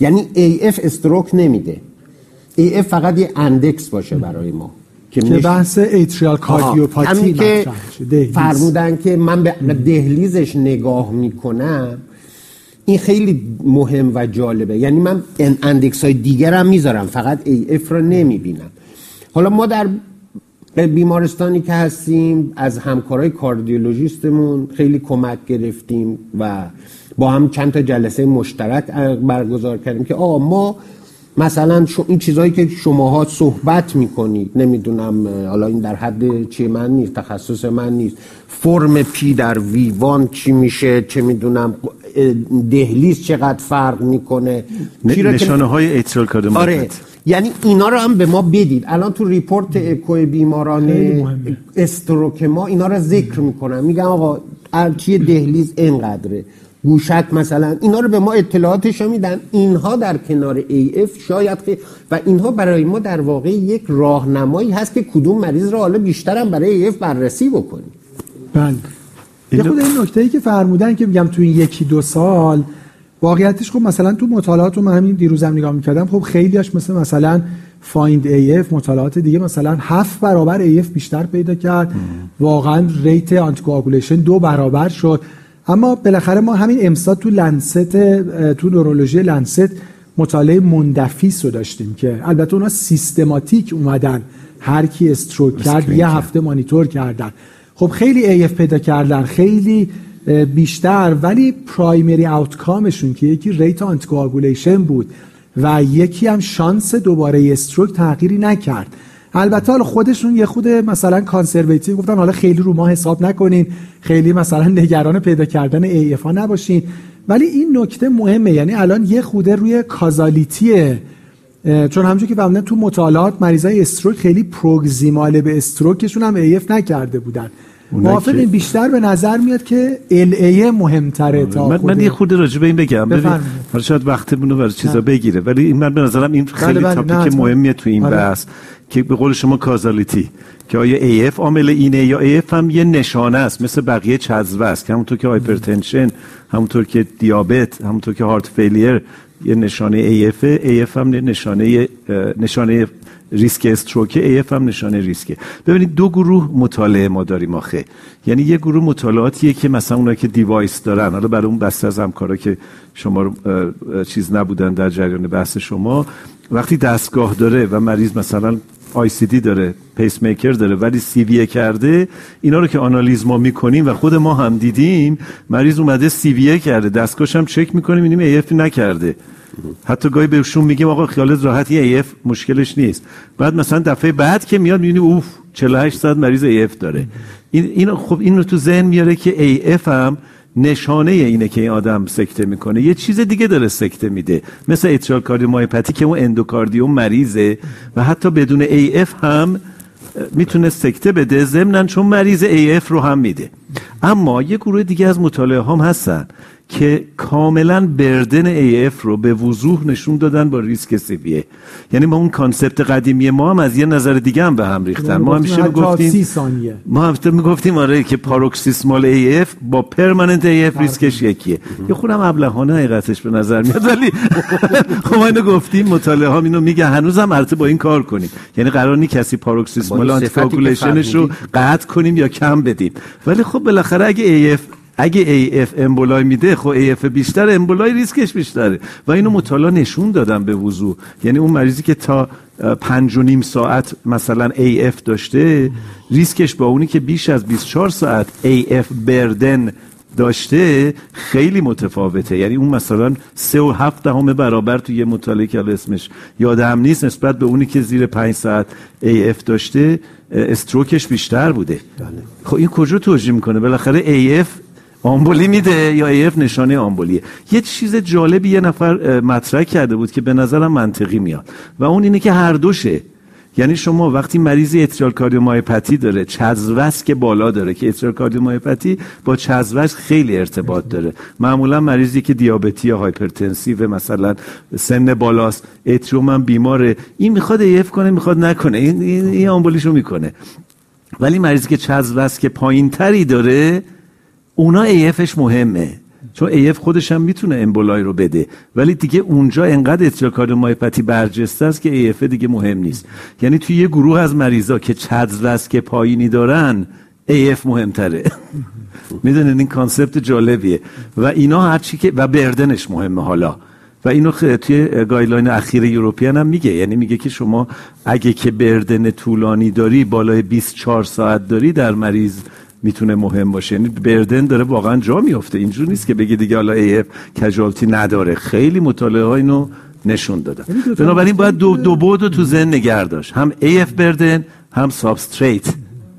یعنی ای اف استروک نمیده، ای اف فقط یه اندکس باشه برای ما که نش... بحث ایتریال کاردیوپاتی که فرمودن که من به دهلیزش نگاه میکنم، این خیلی مهم و جالبه. یعنی من اندکس های دیگر هم میذارم، فقط ای اف را نمیبینم. حالا ما در بیمارستانی که هستیم از همکارای کاردیولوژیستمون خیلی کمک گرفتیم و با هم چند تا جلسه مشترک برگزار کردیم که آقا ما مثلا این چیزهایی که شماها صحبت میکنید، نمیدونم حالا این در حد چی من نیست، تخصص من نیست، فرم پی در ویوان چی میشه، چه میدونم دهلیز چقدر فرق میکنه، نشانه های ایتریال کاردیومایوپاتی. یعنی اینا رو هم به ما بدید. الان تو ریپورت اکوی بیماران استروک ما اینا رو ذکر میکنم، میگم آقا ارچی دهلیز اینقدره، گوشت مثلا، اینا رو به ما اطلاعاتش رو میدن. اینها در کنار ای اف شاید که و اینها برای ما در واقع یک راهنمایی هست که کدوم مریض رو حالا بیشتر هم برای ای اف بررسی بکنیم. بله. یه خود این نکته‌ای که فرمودن که میگم تو این یکی دو سال واقعیتش خب مثلا تو مطالعات رو من همین دیروزم نگاه میکردم، خب خیلیاش مثل مثلا فایند ای اف، مطالعات دیگه مثلا هفت برابر ای اف بیشتر پیدا کرد، واقعا ریت آنتی‌کواگولیشن دو برابر شد. اما بالاخره ما همین امسال تو لنست، تو نورولوژی لنست مطالعه مندفیس رو داشتیم که البته اونا سیستماتیک اومدن هر کی استروک کرد یه هفته مانیتور کردن، خب خیلی ای اف پیدا کردن، خیلی بیشتر، ولی پرایمری آوتکامشون که یکی ریت آنتی‌کواگولیشن بود و یکی هم شانس دوباره استروک تغییری نکرد. البته حالا خودشون یه خود مثلا کانسرواتیو گفتن حالا خیلی رو ما حساب نکنین، خیلی مثلا نگران پیدا کردن ای اف ها نباشین. ولی این نکته مهمه، یعنی الان یه خوده روی کازالیتیه، چون همونجوری که فهمیدم تو مطالعات مریضای استروک خیلی پروگزیمال به استروکشون هم ای اف نکرده بودن. موافقین؟ بیشتر به نظر میاد که ال ای مهمتره تا من, من یه خورده راجع به این بگم، ببین شاید وقتمون رو برای چیزا بگیره، ولی من به نظرم این خیلی تاپیک مهمیه تو این بحث که به قول شما کازالیتی، که آیا ای اف عامل اینه یا ای اف هم یه نشانه است، مثل بقیه چزوه است، همونطور که هایپرتنشن، همونطور که دیابت، همونطور که هارت فیلیر یه نشانه ای اف، ای اف هم نشانه نشانه ریسک استروک، ای اف هم نشانه ریسکه. ببینید دو گروه مطالعه ما داریم آخه، یعنی یه گروه مطالعاتیه که مثلا اونایی که دیوایس دارن، حالا برای اون بسته از همکارا که شما رو چیز نبودن در جریان بحث شما، وقتی دستگاه داره و مریض مثلا آی سی دی داره، پیس میکر داره ولی سی وی کرده، اینا رو که آنالیز ما میکنیم و خود ما هم دیدیم، مریض اومده سی وی کرده، دستگاهش هم چک میکنیم میبینیم ای اف نکرده. حتی گاهی بهشون میگیم آقا خیالت راحت ای اف مشکلش نیست، بعد مثلا دفعه بعد که میاد میبینیم اوف چهل و هشت درصد مریض ای اف داره. این این خب این رو تو ذهن میاره که ای اف هم نشانه اینه که این آدم سکته میکنه، یه چیز دیگه داره سکته میده، مثل اتریال کاردیومایوپاتی که اون اندوکاردیوم مریضه و حتی بدون ای اف هم میتونه سکته بده، ضمناً چون مریض ای اف رو هم میده. اما یه گروه دیگه از مطالعه هم هستن که کاملا بردن ای اف رو به وضوح نشون دادن با ریسک سیویه، یعنی ما اون کانسپت قدیمی ما هم از یه نظر دیگه هم به هم ریختن. ما همیشه میگفتیم ما همیشه میگفتیم آره که پاروکسیسمال ای اف با پرمننت ای اف ریسکش یکیه. یه خودم ابلهانه حقیقتش به نظر میاد، ولی خب ما اینو گفتیم، مطالعه ها اینو میگه، هنوزم البته با این کار کنیم، یعنی قرار نیست کسی پاروکسیسمال آنتیکوگولیشنش رو قطع کنیم یا کم بدیم، ولی خب بالاخره اگه ای اف اگه ای اف امبولای میده، خب ای اف بیشتر، امبولای ریسکش بیشتره و اینو مطالعه نشون دادن به وضوح. یعنی اون مریضی که تا پنج و نیم ساعت مثلا ای اف داشته، ریسکش با اونی که بیش از بیست و چهار ساعت ای اف بردن داشته خیلی متفاوته. یعنی اون مثلا سه و هفت دهم برابر تو یه مطالعه که اسمش یادم نیست، نسبت به اونی که زیر پنج ساعت ای اف داشته استروکش بیشتر بوده. خب این کجا توجیه میکنه؟ بالاخره ای اف آمبولی میده یا ای اف نشانه آمبولیه. یه چیز جالبی یه نفر مطرح کرده بود که به نظرم منطقی میاد و اون اینه که هر دوشه. یعنی شما وقتی مریضی اتریال کاردیومایوپاتی داره، چ ا د اس و اسک که بالا داره، که اتریال کاردیومایوپاتی با چ ا د اس و اسک خیلی ارتباط داره، معمولا مریضی که دیابتی یا هایپرتنسیو مثلا سن بالاست، اتریوم هم بیماره، این میخواد ای اف کنه میخواد نکنه، این این آمبولیشو میکنه. ولی مریضی که چ ا د اس و اسک که پایینتری داره، اونا ایفش مهمه، چون ایف خودش هم میتونه امبولای رو بده، ولی دیگه اونجا انقدر اتریال کاردیومایوپاتی برجسته است که ایف دیگه مهم نیست. یعنی توی یه گروه از مریضا که چ ا د اس و اسک که پایینی دارن، ایف مهمتره. میدونین این کانسپت جالبیه و اینا هرچی که و بردنش مهمه حالا، و اینو توی گایدلاین اخیر یوروپیان هم میگه، یعنی میگه که شما اگه که بردن طولانی داری، بالای بیست و چهار ساعت داری، در مریض میتونه مهم باشه. یعنی بردن داره واقعا جا میفته، اینجور نیست که بگی دیگه حالا ای اف کژوالتی نداره. خیلی مطالعه ها اینو نشون دادن. بنابراین باید دو دو بودو تو ذهن نگه داشت، هم ای اف بردن هم سابستریت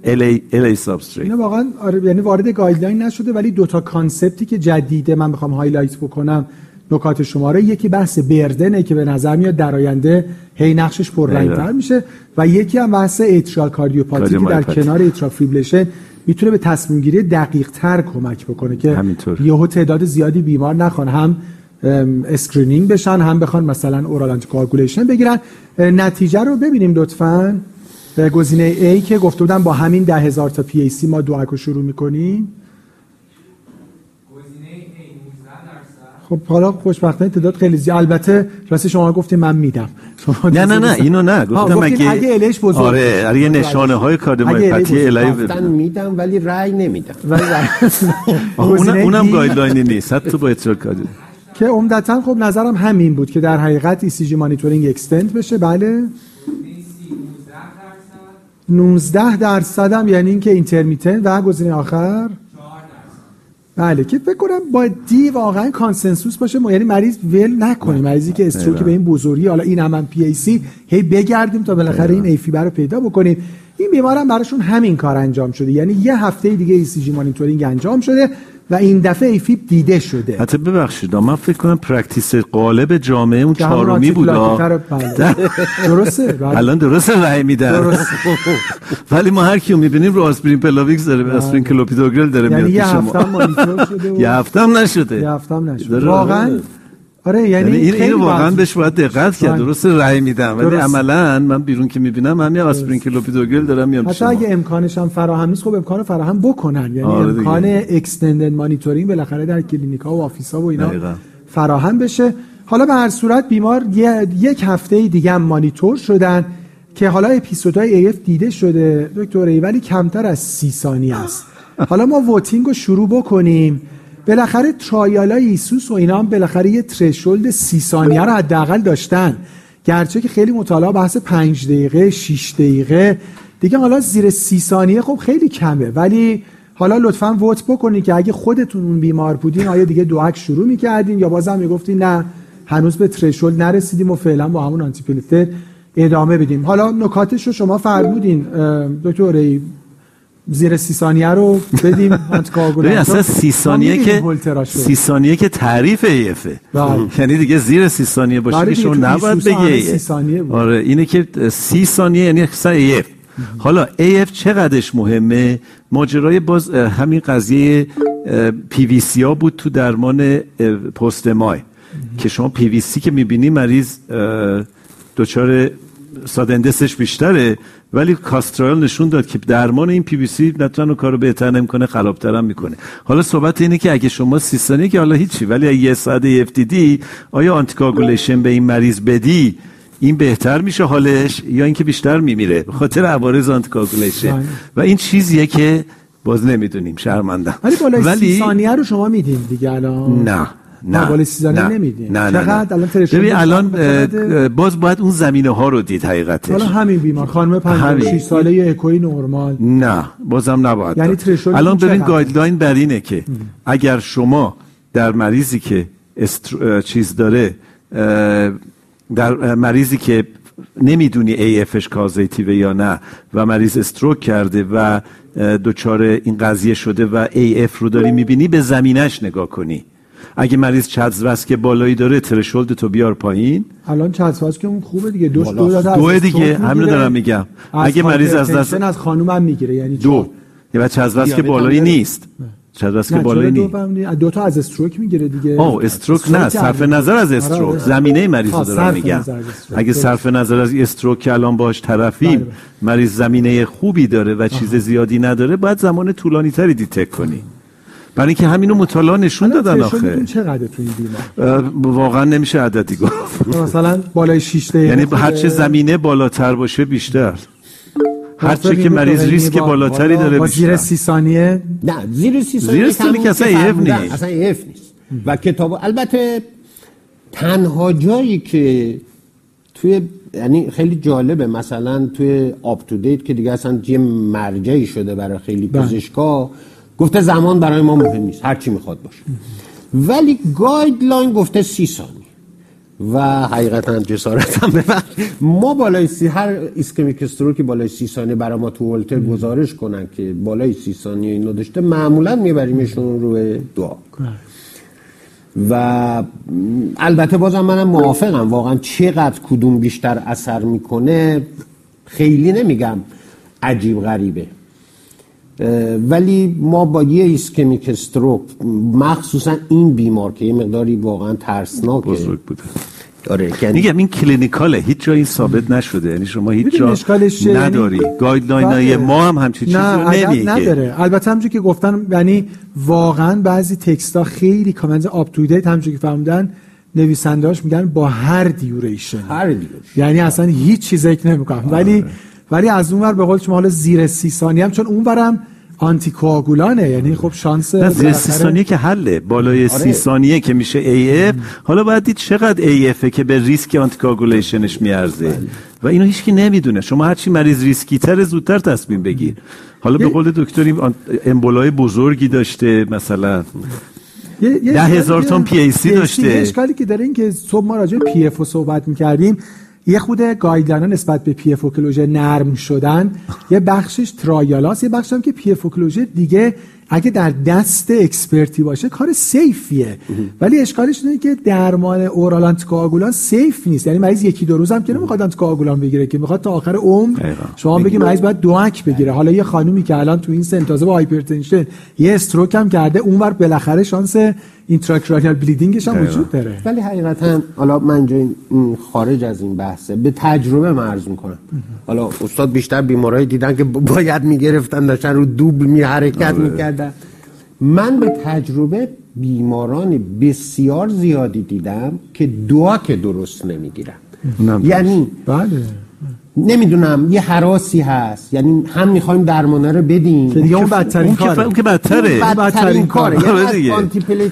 ال ای سابستریت. اینا واقعا آره، یعنی وارد گایدلاین نشده، ولی دو تا کانسپتی که جدیده من بخوام هایلایت بکنم نکات شماره، یکی بحث بردنه که به نظر میاد در آینده هی نقشش پررنگتر میشه، و یکی هم بحث اتریال کاردیوپاتی که در کنار اتریال فیبریلیشن میتونه به تصمیم گیری دقیق تر کمک بکنه که یهو تعداد زیادی بیمار نخوان هم اسکرینینگ بشن، هم بخوان مثلا اورال آنتی کوآگولیشن بگیرن. نتیجه رو ببینیم لطفاً. گزینه A که گفته بودن با همین ده هزار تا پی ای سی ما دو اکو شروع میکنیم. گزینه A خب حالا خوشبختانه تعداد خیلی زیاد. البته راستی شما گفتین من میدم. نه نه نه اینو نه گفتم اگه اگه الش بزرگ، آره آره نشانه های کاردیومایوپاتی الای گفتن میدم ولی رأی نمیدم، ولی اونم اونم گایدلاینی نیست حتی با اتریال کاردیو که عمدتاً خب نظرم همین بود که در حقیقت ای سی جی مانیتورینگ اکستند بشه. بله نوزده درصد هم یعنی اینکه اینترمیتنت، و گزینه آخر بله که فکر کنم با دی واقعا کانسنسوس باشه، یعنی مریض ول نکنیم، مریضی که استروک به این بزرگی، حالا این هم, هم پی ای سی هی بگردیم تا بالاخره این ای فیبر رو پیدا بکنیم. این بیمارم براشون همین کار انجام شده، یعنی یه هفته دیگه ای سی جی مانیتورینگ انجام شده و این دفعه ای فیب دیده شده. حتی ببخشید من فکر کنم پرکتیس غالب جامعه اون چهارمی بود. درسته الان درسته رای میدن، ولی ما هر کیو میبینیم رو آسپرین پلاویکس داره، آسپرین کلوپیدوگرل داره میاد. یه هفته مانیتور شده، یه هفته هم نشده، یه هفته هم نشده واقعا. آره یعنی این واقعا بهش باید دقت کرد. درسته رای میدم، ولی عملا من بیرون که میبینم همین آسپرین کلوپیدوگرل دارم میام. حتی اگه امکانش هم فراهم نیست، خب امکانو فراهم بکنن، یعنی امکان اکستندد مانیتورینگ بالاخره در کلینیکا و آفیسا و اینا دقیقا فراهم بشه. حالا به هر صورت بیمار یک هفته دیگه هم مانیتور شدن که حالا اپیزودهای ای اف دیده شده دکتر، ولی کمتر از سی ثانیه است. حالا ما ووتینگو شروع بکنیم. بالاخره ترایالای ایسوس و اینا هم بالاخره یه ترشولد سی ثانیه رو حداقل داشتن، گرچه که خیلی مطالعه بحث پنج دقیقه شش دقیقه دیگه، حالا زیر سی ثانیه خب خیلی کمه. ولی حالا لطفاً ووت بکنید که اگه خودتون اون بیمار بودین آیا دیگه دو اک شروع می‌کردین یا بازم میگفتین نه هنوز به ترشولد نرسیدیم و فعلا با همون آنتیپلیتر ادامه بدیم. حالا نکاتش رو شما فرمودین دکتر، زیر سی ثانیه رو بدیم آنتیکواگولانت. اصلا سی ثانیه که سی ثانیه که تعریف ایفه، یعنی دیگه زیر سی ثانیه باشه که شما نباید بگی. آره اینه که سی ثانیه یعنی اصلا ایف. حالا ایف چقدرش مهمه؟ ماجرای باز همین قضیه پی وی سی ها بود تو درمان پست مای که شما پی وی سی که می‌بینی مریض دچار سادندسش بیشتره، ولی کاسترال نشون داد که درمان این پی وی سی نتونن کارو بهتر نمیکنه، خرابترم میکنه. حالا صحبت اینه که اگه شما سی ثانیه که حالا هیچی، ولی اگه یه ساعت اف تی دی آیا آنتیکاگولیشن به این مریض بدی این بهتر میشه حالش یا اینکه بیشتر میمیره به خاطر عوارض آنتیکاگولیشن؟ و این چیزیه که باز نمیدونیم، شرمنده. ولی بالای ولی... سی ثانیه رو شما میدین دیگه الان؟ نه نه بالای سی ثانیه نمیدین. چقدر الان ترشون؟ الان باز باید اون زمینه ها رو دید حقیقتش. حالا همین بیمار خانم پنجاه و شش ساله اکوی نورمال، نه بازم نباید. یعنی الان ببین گایدلاین بر اینه که ام. اگر شما در مریضی که استر... چیز داره، در مریضی که نمیدونی ای افش کازیتیوه یا نه و مریض استروک کرده و دچار این قضیه شده و ای اف رو داری میبینی، به زمینش نگاه کنی. اگه مریض چادز واسک بالایی داره، ترشولد تو بیار پایین. الان چادز واسک اون خوبه دیگه، دوش دو داده از دو دیگه، همین رو دارم میگم. اگه مریض از دست از خانومم میگیره، یعنی دو یا چادز واسک بالایی نیست، چادز واسک بالایی نیست، دو تا از استروک میگیره دیگه. آه استروک نه، صرف نظر از استروک، زمینه مریض رو دارم میگم. اگه صرف نظر از استروک که الان باهاش طرفیم، مریض زمینه خوبی داره و چیز زیادی نداره، باید زمان طولانی‌تری دیتک کنی. برای اینکه همینو مطالعه نشون دادن آخه. چقدر تو این بیمار؟ واقعا نمیشه عددی گفت. مثلا بالای شش تا، یعنی هر چه زمینه بالاتر باشه بیشتر. هر چه که مریض ریسک بالاتری داره بیشتر. زیر سی ثانیه؟ نه، زیر سی ثانیه که اصلا ایف نیست. اصلا ایف نیست. و کتاب البته تنها جایی که توی، یعنی خیلی جالبه، مثلا توی آپ تو دیت که دیگه اصلا یه مرجعی شده برای خیلی پزشکا، گفته زمان برای ما مهم نیست، هر چی میخواد باشه، ولی گایدلاین گفته سی ثانیه و حقیقتا جسارتم ببخشید ما بالای سی، هر ایسکمیک استروکی بالای سی ثانیه برای ما تو هولتر گزارش کنن که بالای سی ثانیه اینو داشته، معمولا میبریمشون روی دعا. و البته بازم منم موافقم، واقعا چقدر کدوم بیشتر اثر میکنه خیلی نمیگم عجیب غریبه، ولی ما با یه ایسکمیک استروک مخصوصا این بیمار که یه مقداری واقعا ترسناکه بزرگ بوده. آره میگم این کلینیکاله، هیچ جایی ثابت نشده، یعنی شما هیچ جا نداری. گایدلاینای ما هم همچین چیزی نمیگه، نداره. البته همونجوری که گفتن، یعنی واقعا بعضی تکستا خیلی کامنت آپ تو دیت، همونجوری که فهمیدن نویسندهاش میگن با هر دیوریشن، هر دیوریشن، یعنی اصلا هیچ چیزی فکر نمیکنم. ولی ولی از اونور به قول شما حالا زیر سی ثانیه هم، چون اونورم آنتی کوآگولانه، یعنی خب شانس زیر سی ثانیه که حله، بالای سی ثانیه که میشه ای اف. حالا باید دید چقدر ای افه که به ریسک آنتی کوآگولیشنش میارزه و اینو هیچکی نمیدونه. شما هرچی مریض ریسکی تر زودتر تصمیم بگیر. حالا به قول دکتری امبولای بزرگی داشته، مثلا ده هزار تن پی ای سی داشته. اشکالی که داره این که صبح ما راجع به پی اف او صحبت می‌کردیم، یه خود گایدلاین نسبت به پی اف او کلوژر نرم شدن، یه بخشش ترایالاس، یه بخشش هم که پی اف او کلوژر دیگه اگه در دست اکسپرتی باشه کار سیفیه. ولی اشکالش اینه که درمان اورال آنتیکواگولان سیف نیست، یعنی مریض یکی دو روز هم که نمیخواد آنتیکواگولان بگیره، که میخواد تا آخر عمر شما بگی مریض باید دوک بگیره. حالا یه خانومی که الان تو این سن تازه با هایپرتنشن، یه استروک هم کرده، اونور بالاخره شانس اینتراکرانیال بلیدینگش هم وجود داره. ولی حقیقتا حالا من جای خارج از این بحثه به تجربه مرز میکنم. حالا استاد بیشتر بیمارایی دیدن که باید میگرفتن، داشتن رو دوبل می حرکت میکردن. من به تجربه بیماران بسیار زیادی دیدم که دعاک درست نمیگیرن، یعنی بله نمیدونم یه هراسی هست، یعنی هم میخوایم درمانه رو بدیم، یا اون بدترین کاره، اون که بدتره بدترین کاره، یعنی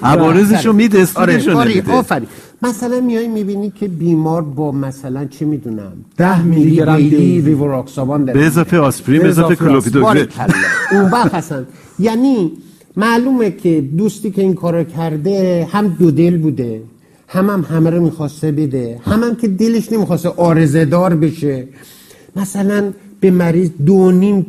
عوارضشو میدست. آره آفرین. مثلا میای میبینی که بیمار با مثلا چه میدونم ده میلی گرم ریواراکسابان به اضافه آسپرین به اضافه کلوپیدوگرل اون وقت اصلا، یعنی معلومه که دوستی که این کارو کرده هم دو دل بوده، هم هم همه رو میخواسته بده، هم هم که دلش نمیخواسته آرزه دار بشه. مثلا به مریض دو نیم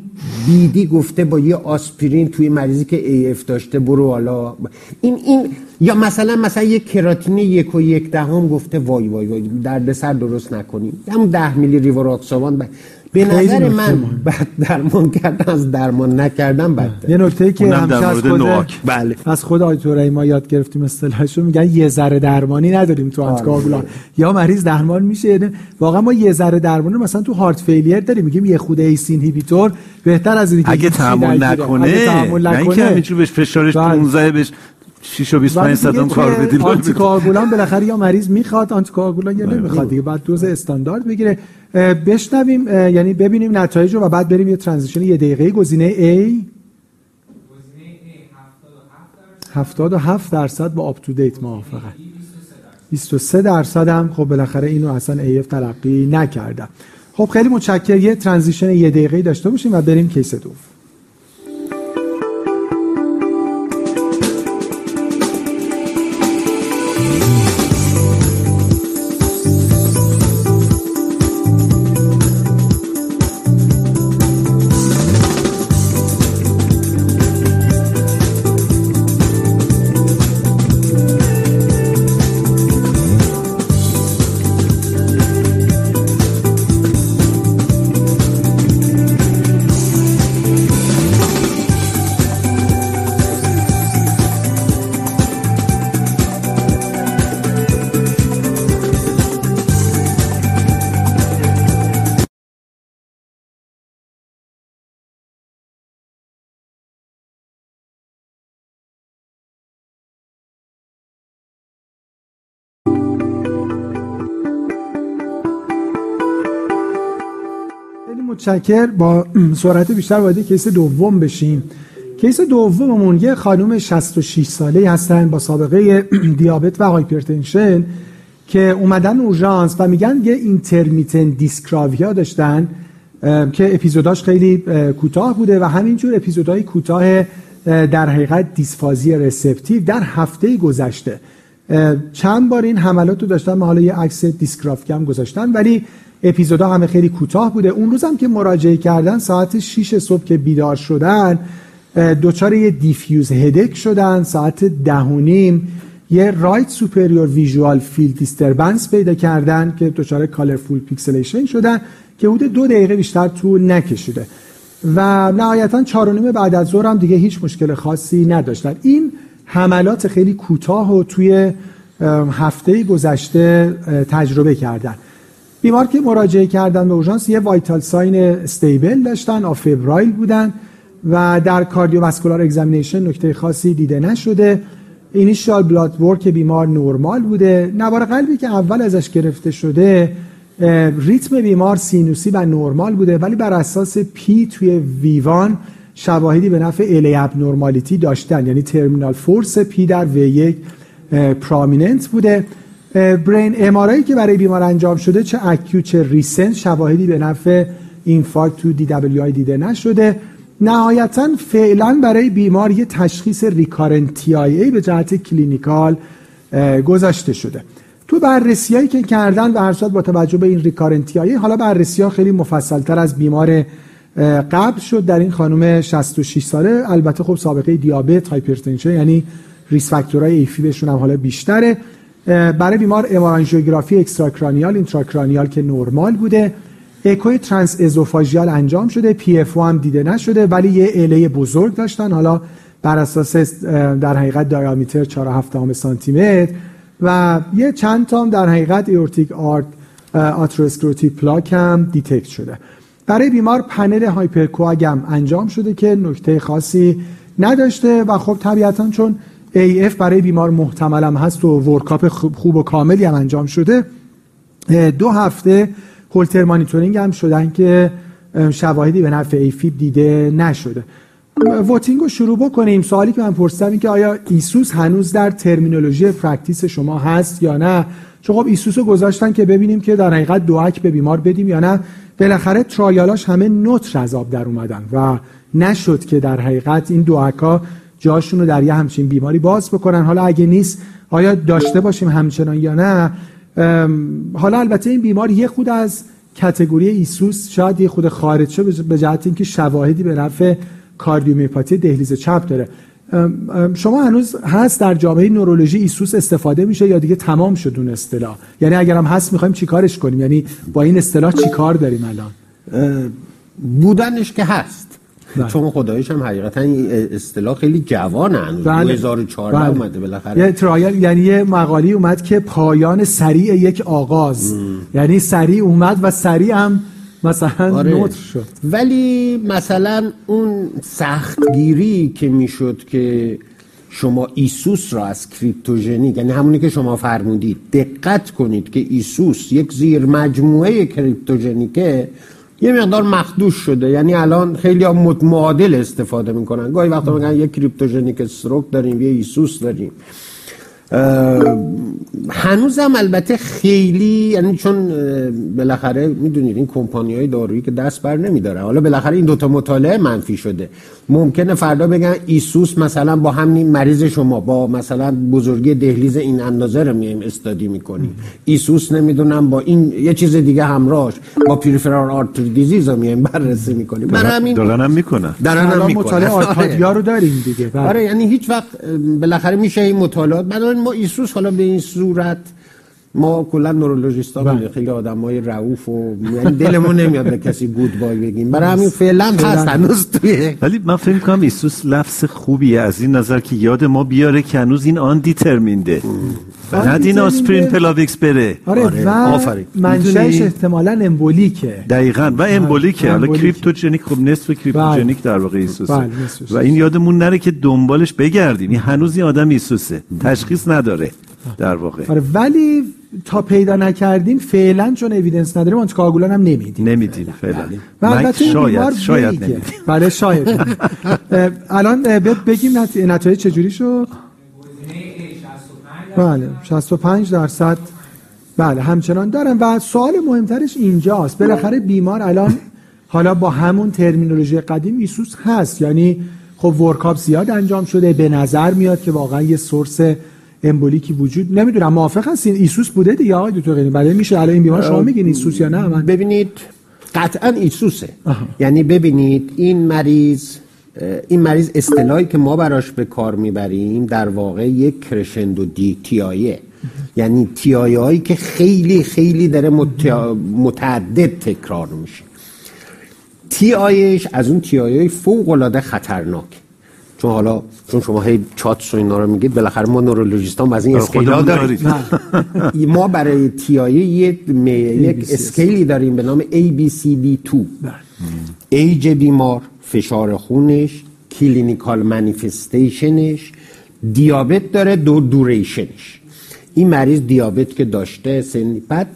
بیدی گفته با یه آسپرین توی مریضی که ای اف داشته برو حالا این این یا مثلا مثلا یه کراتین یک و یک دهم گفته وای وای وای دردسر درست نکنیم، همون ده میلی ریواروکسابان. به نظر من بعد درمان کردن از درمان نکردن بدتر. یه نکته که همیشه از خود بله. از خود آیتوره ما یاد گرفتیم اصطلاحش رو میگن یه ذره درمانی نداریم تو آنتیکوگولان، یا مریض درمان میشه. واقعا ما یه ذره درمانی مثلا تو هارت فیلیر داریم، میگیم یه خود ایس اینهیبیتور بهتر از اینکه اگه تعامل نکنه، نه اینکه همینجوری بهش فشارش پانزده بهش شش و بیست و پنج صدام کار بدیم. آنتیکوگولان بالاخره یا مریض میخواد آنتیکوگولان یا نمیخواد دیگه، بعد دوز استاندارد بگیره. بشنویم یعنی ببینیم نتایج رو و بعد بریم یه ترانزیشن یه دقیقه. گزینه A گزینه A هفتاد و هفت درصد با آپ تو دیت موافقه، بیست و سه درصد هم خب بالاخره اینو اصلا ای اف تلقی نکردم. خب خیلی متشکرم. یه ترانزیشن یه دقیقه داشته باشیم و بریم کیس دوم. متشکر. با سرعت بیشتر وارد کیس دوم بشیم. کیس دوممون یه خانم شصت و شش ساله هستن با سابقه دیابت و هایپرتنشن که اومدن اورژانس و میگن یه اینترمیتنت دیسکراویا داشتن که اپیزوداش خیلی کوتاه بوده و همینجور اپیزودهای کوتاه در حقیقت دیسفازی رسپتیو در هفته گذشته. چند بار این حملات رو داشتن، حالا یه عکس دیسکرافیک هم گذاشتن، ولی اپیزودا همه خیلی کوتاه بوده. اون روزم که مراجعه کردن ساعت شش صبح که بیدار شدن دوچار یه دیفیوز هدک شدن، ساعت ده و نیم یه رایت سوپریور ویژوال فیلد دیستربنس پیدا کردن که دوچار کالرفول پیکسلیشن شدن که حدود دو دقیقه بیشتر تو نکشیده و نهایتاً چهار و نیم بعد از ظهر هم دیگه هیچ مشکل خاصی نداشتن. این حملات خیلی کوتاه و توی هفته گذشته تجربه کردن. بیمار که مراجعه کردن به اورژانس یه وایتال ساین استیبل داشتن، آفبرایل بودن و در کاردیوواسکولار اگزامینیشن نکته خاصی دیده نشده. اینیشال بلاد ورک بیمار نورمال بوده. نوار قلبی که اول ازش گرفته شده ریتم بیمار سینوسی و نورمال بوده، ولی بر اساس پی توی ویوان شواهدی به نفع الی اب نورمالیتی داشتن، یعنی ترمینال فورس پی در وی یک پرامیننت بوده. برین ام‌آر‌آی که برای بیمار انجام شده چه اکیو چه ریسنت شواهدی به نفع اینفارکت تو دی دبلیو آی دیده نشده. نهایتاً فعلا برای بیمار یه تشخیص ریکارنت تی آی ای به جهت کلینیکال گذاشته شده. تو بررسی‌هایی که کردن و هر صورت با توجه به این ریکارنت تی آی ای، حالا بررسی‌ها خیلی مفصل‌تر از بیمار قبل شد در این خانم شصت و شش ساله. البته خب سابقه دیابت، هایپرتنشن، یعنی ریس فاکتورهای ایفی بهشون هم حالا بیشتره. برای بیمار امارانژیوگرافی اکستراکرانیال اینتراکرانیال که نورمال بوده، اکوی ترانس ازوفاژیال انجام شده، پی اف او هم دیده نشده، ولی یه اله بزرگ داشتن، حالا بر اساس در حقیقت دیامتر چهار و هفت دهم سانتی متر و یه چند تام در حقیقت ایورتیک آرت آتروسکلروتیک پلاک هم دیتکت شده. برای بیمار پنل هایپرکواگ هم انجام شده که نکته خاصی نداشته و خب طبیعتاً چون ای اف برای بیمار محتملم هست و ورکاپ خوب و کاملی هم انجام شده. دو هفته هولتر مانیتورینگ هم شدن که شواهدی به نفع ایفیب دیده نشده. ووتینگ رو شروع بکنیم. سوالی که من پرسیدم این که آیا ایسوس هنوز در ترمینولوژی پرکتیس شما هست یا نه؟ چون خب ایسوس رو گذاشتن که ببینیم که در حقیقت دوک به بیمار بدیم یا نه. بالاخره ترایالاش همه نوتر از آب در اومدن و نشد که در حقیقت این دوکا جاشون رو در یه همچین بیماری باز بکنن. حالا اگه نیست آیا داشته باشیم همچنان یا نه؟ حالا البته این بیمار یه خود از کاتگوری ایسوس شاید یه خود خارج شه به جهت اینکه شواهدی به نفع کاردیومیوپاتی دهلیز چپ داره. شما هنوز هست در جامعه نورولوژی ایسوس استفاده میشه یا دیگه تمام شد اون اصطلاح؟ یعنی اگرم هست میخوایم چیکارش کنیم؟ یعنی با این اصطلاح چیکار داریم الان؟ بودنش که هست ده. چون خدایش هم حقیقتا این اصطلاح خیلی جوانه، هنوز دو هزار و چهارده اومده بالاخره. یه ترایل، یعنی یه مقالی اومد که پایان سریع یک آغاز ام. یعنی سریع اومد و سریع هم مثلا آره. نوت شد. ولی مثلا اون سختگیری که میشد که شما ایسوس را از کریپتوژنیک، یعنی همونی که شما فرمودید، دقت کنید که ایسوس یک زیر مجموعه کریپتوژنیکه، یه مقدار مخدوش شده. یعنی الان خیلی ها متمادل استفاده میکنن، گاهی وقتا میگن یک کریپتوژنیک استروک داریم، یه ایسوس داریم. هنوزم البته خیلی، یعنی چون بالاخره میدونید این کمپانی‌های دارویی که دست بر نمیداره. حالا بالاخره این دوتا مطالعه منفی شده، ممکنه فردا بگن ایسوس مثلا با همین مریض شما با مثلا بزرگی دهلیز این اندازه رو میایم استادی میکنیم، ایسوس نمیدونم با این یه چیز دیگه همراهش با پریفرال آرتری دیزیز رو میایم بررسی میکنیم. برای دارنم میکنه دارنم میکنه مطالعه آرکادیا رو داریم دیگه. آره، یعنی هیچ وقت بالاخره میشه این مطالعات. ما ایسوس حالا به این صورت، ما کلا نورولوژیستا خیلی آدمای رؤوف و یعنی دلمون نمیاد به کسی گود بای بگیم، برای همین فعلا هست هنوز توی. ولی من فکر می‌کنم ایسوس لفظ خوبیه از این نظر که یاد ما بیاره که هنوز این آن دیترمینده، بعد این آسپرین پلاویکس بره. آره، آفرین. منشأش احتمالاً امبولیکه. دقیقاً، و امبولیکه. حالا کریپتوژنیک، خب نصف کریپتوژنیک در واقع ایسوسه، و این یادمون نره که دنبالش بگردیم. این هنوز این آدم ایسوسه، تشخیص نداره در واقع. آره، ولی تا پیدا نکردیم فعلا چون اوییدنس نداریم آنتیکواگولان هم نمیدیم نمیدیم فعلا. البته شاید شاید نمیدیم. بله شاید. الان بگیم نتایج چجوری شد؟ بله شصت و پنج درصد بله همچنان دارن. و سوال مهمترش اینجاست، بالاخره بیمار الان حالا با همون ترمینولوژی قدیم ایسوس هست، یعنی خب ورکاپ زیاد انجام شده، به نظر میاد که واقعا یه سورس امبولیکی وجود. نمیدونم موافق هستین ایسوس بوده دیگه آقای دکتر قدیم؟ بله میشه الان این بیمار شما میگین ایسوس یا نه؟ من ببینید قطعا ایسوسه. آها. یعنی ببینید این مریض این مریض اصطلاحی که ما براش به کار میبریم در واقع یک کرشندو دی تیایه، یعنی تیایه هایی که خیلی خیلی داره متعدد تکرار میشه. تیایش از اون تیایه های فوق العاده خطرناکه، چون حالا چون شما هی چاتس و اینا رو میگید، بالاخره ما نورولوژیستان از این اسکیلا داریم. ما برای تیایه یک اسکیلی داریم به نام ای بی سی دی دو، ایج بیمار، فشار خونش، کلینیکال منیفستیشنش، دیابت داره، دو دوریشنش. این مریض دیابت که داشته سن، بعد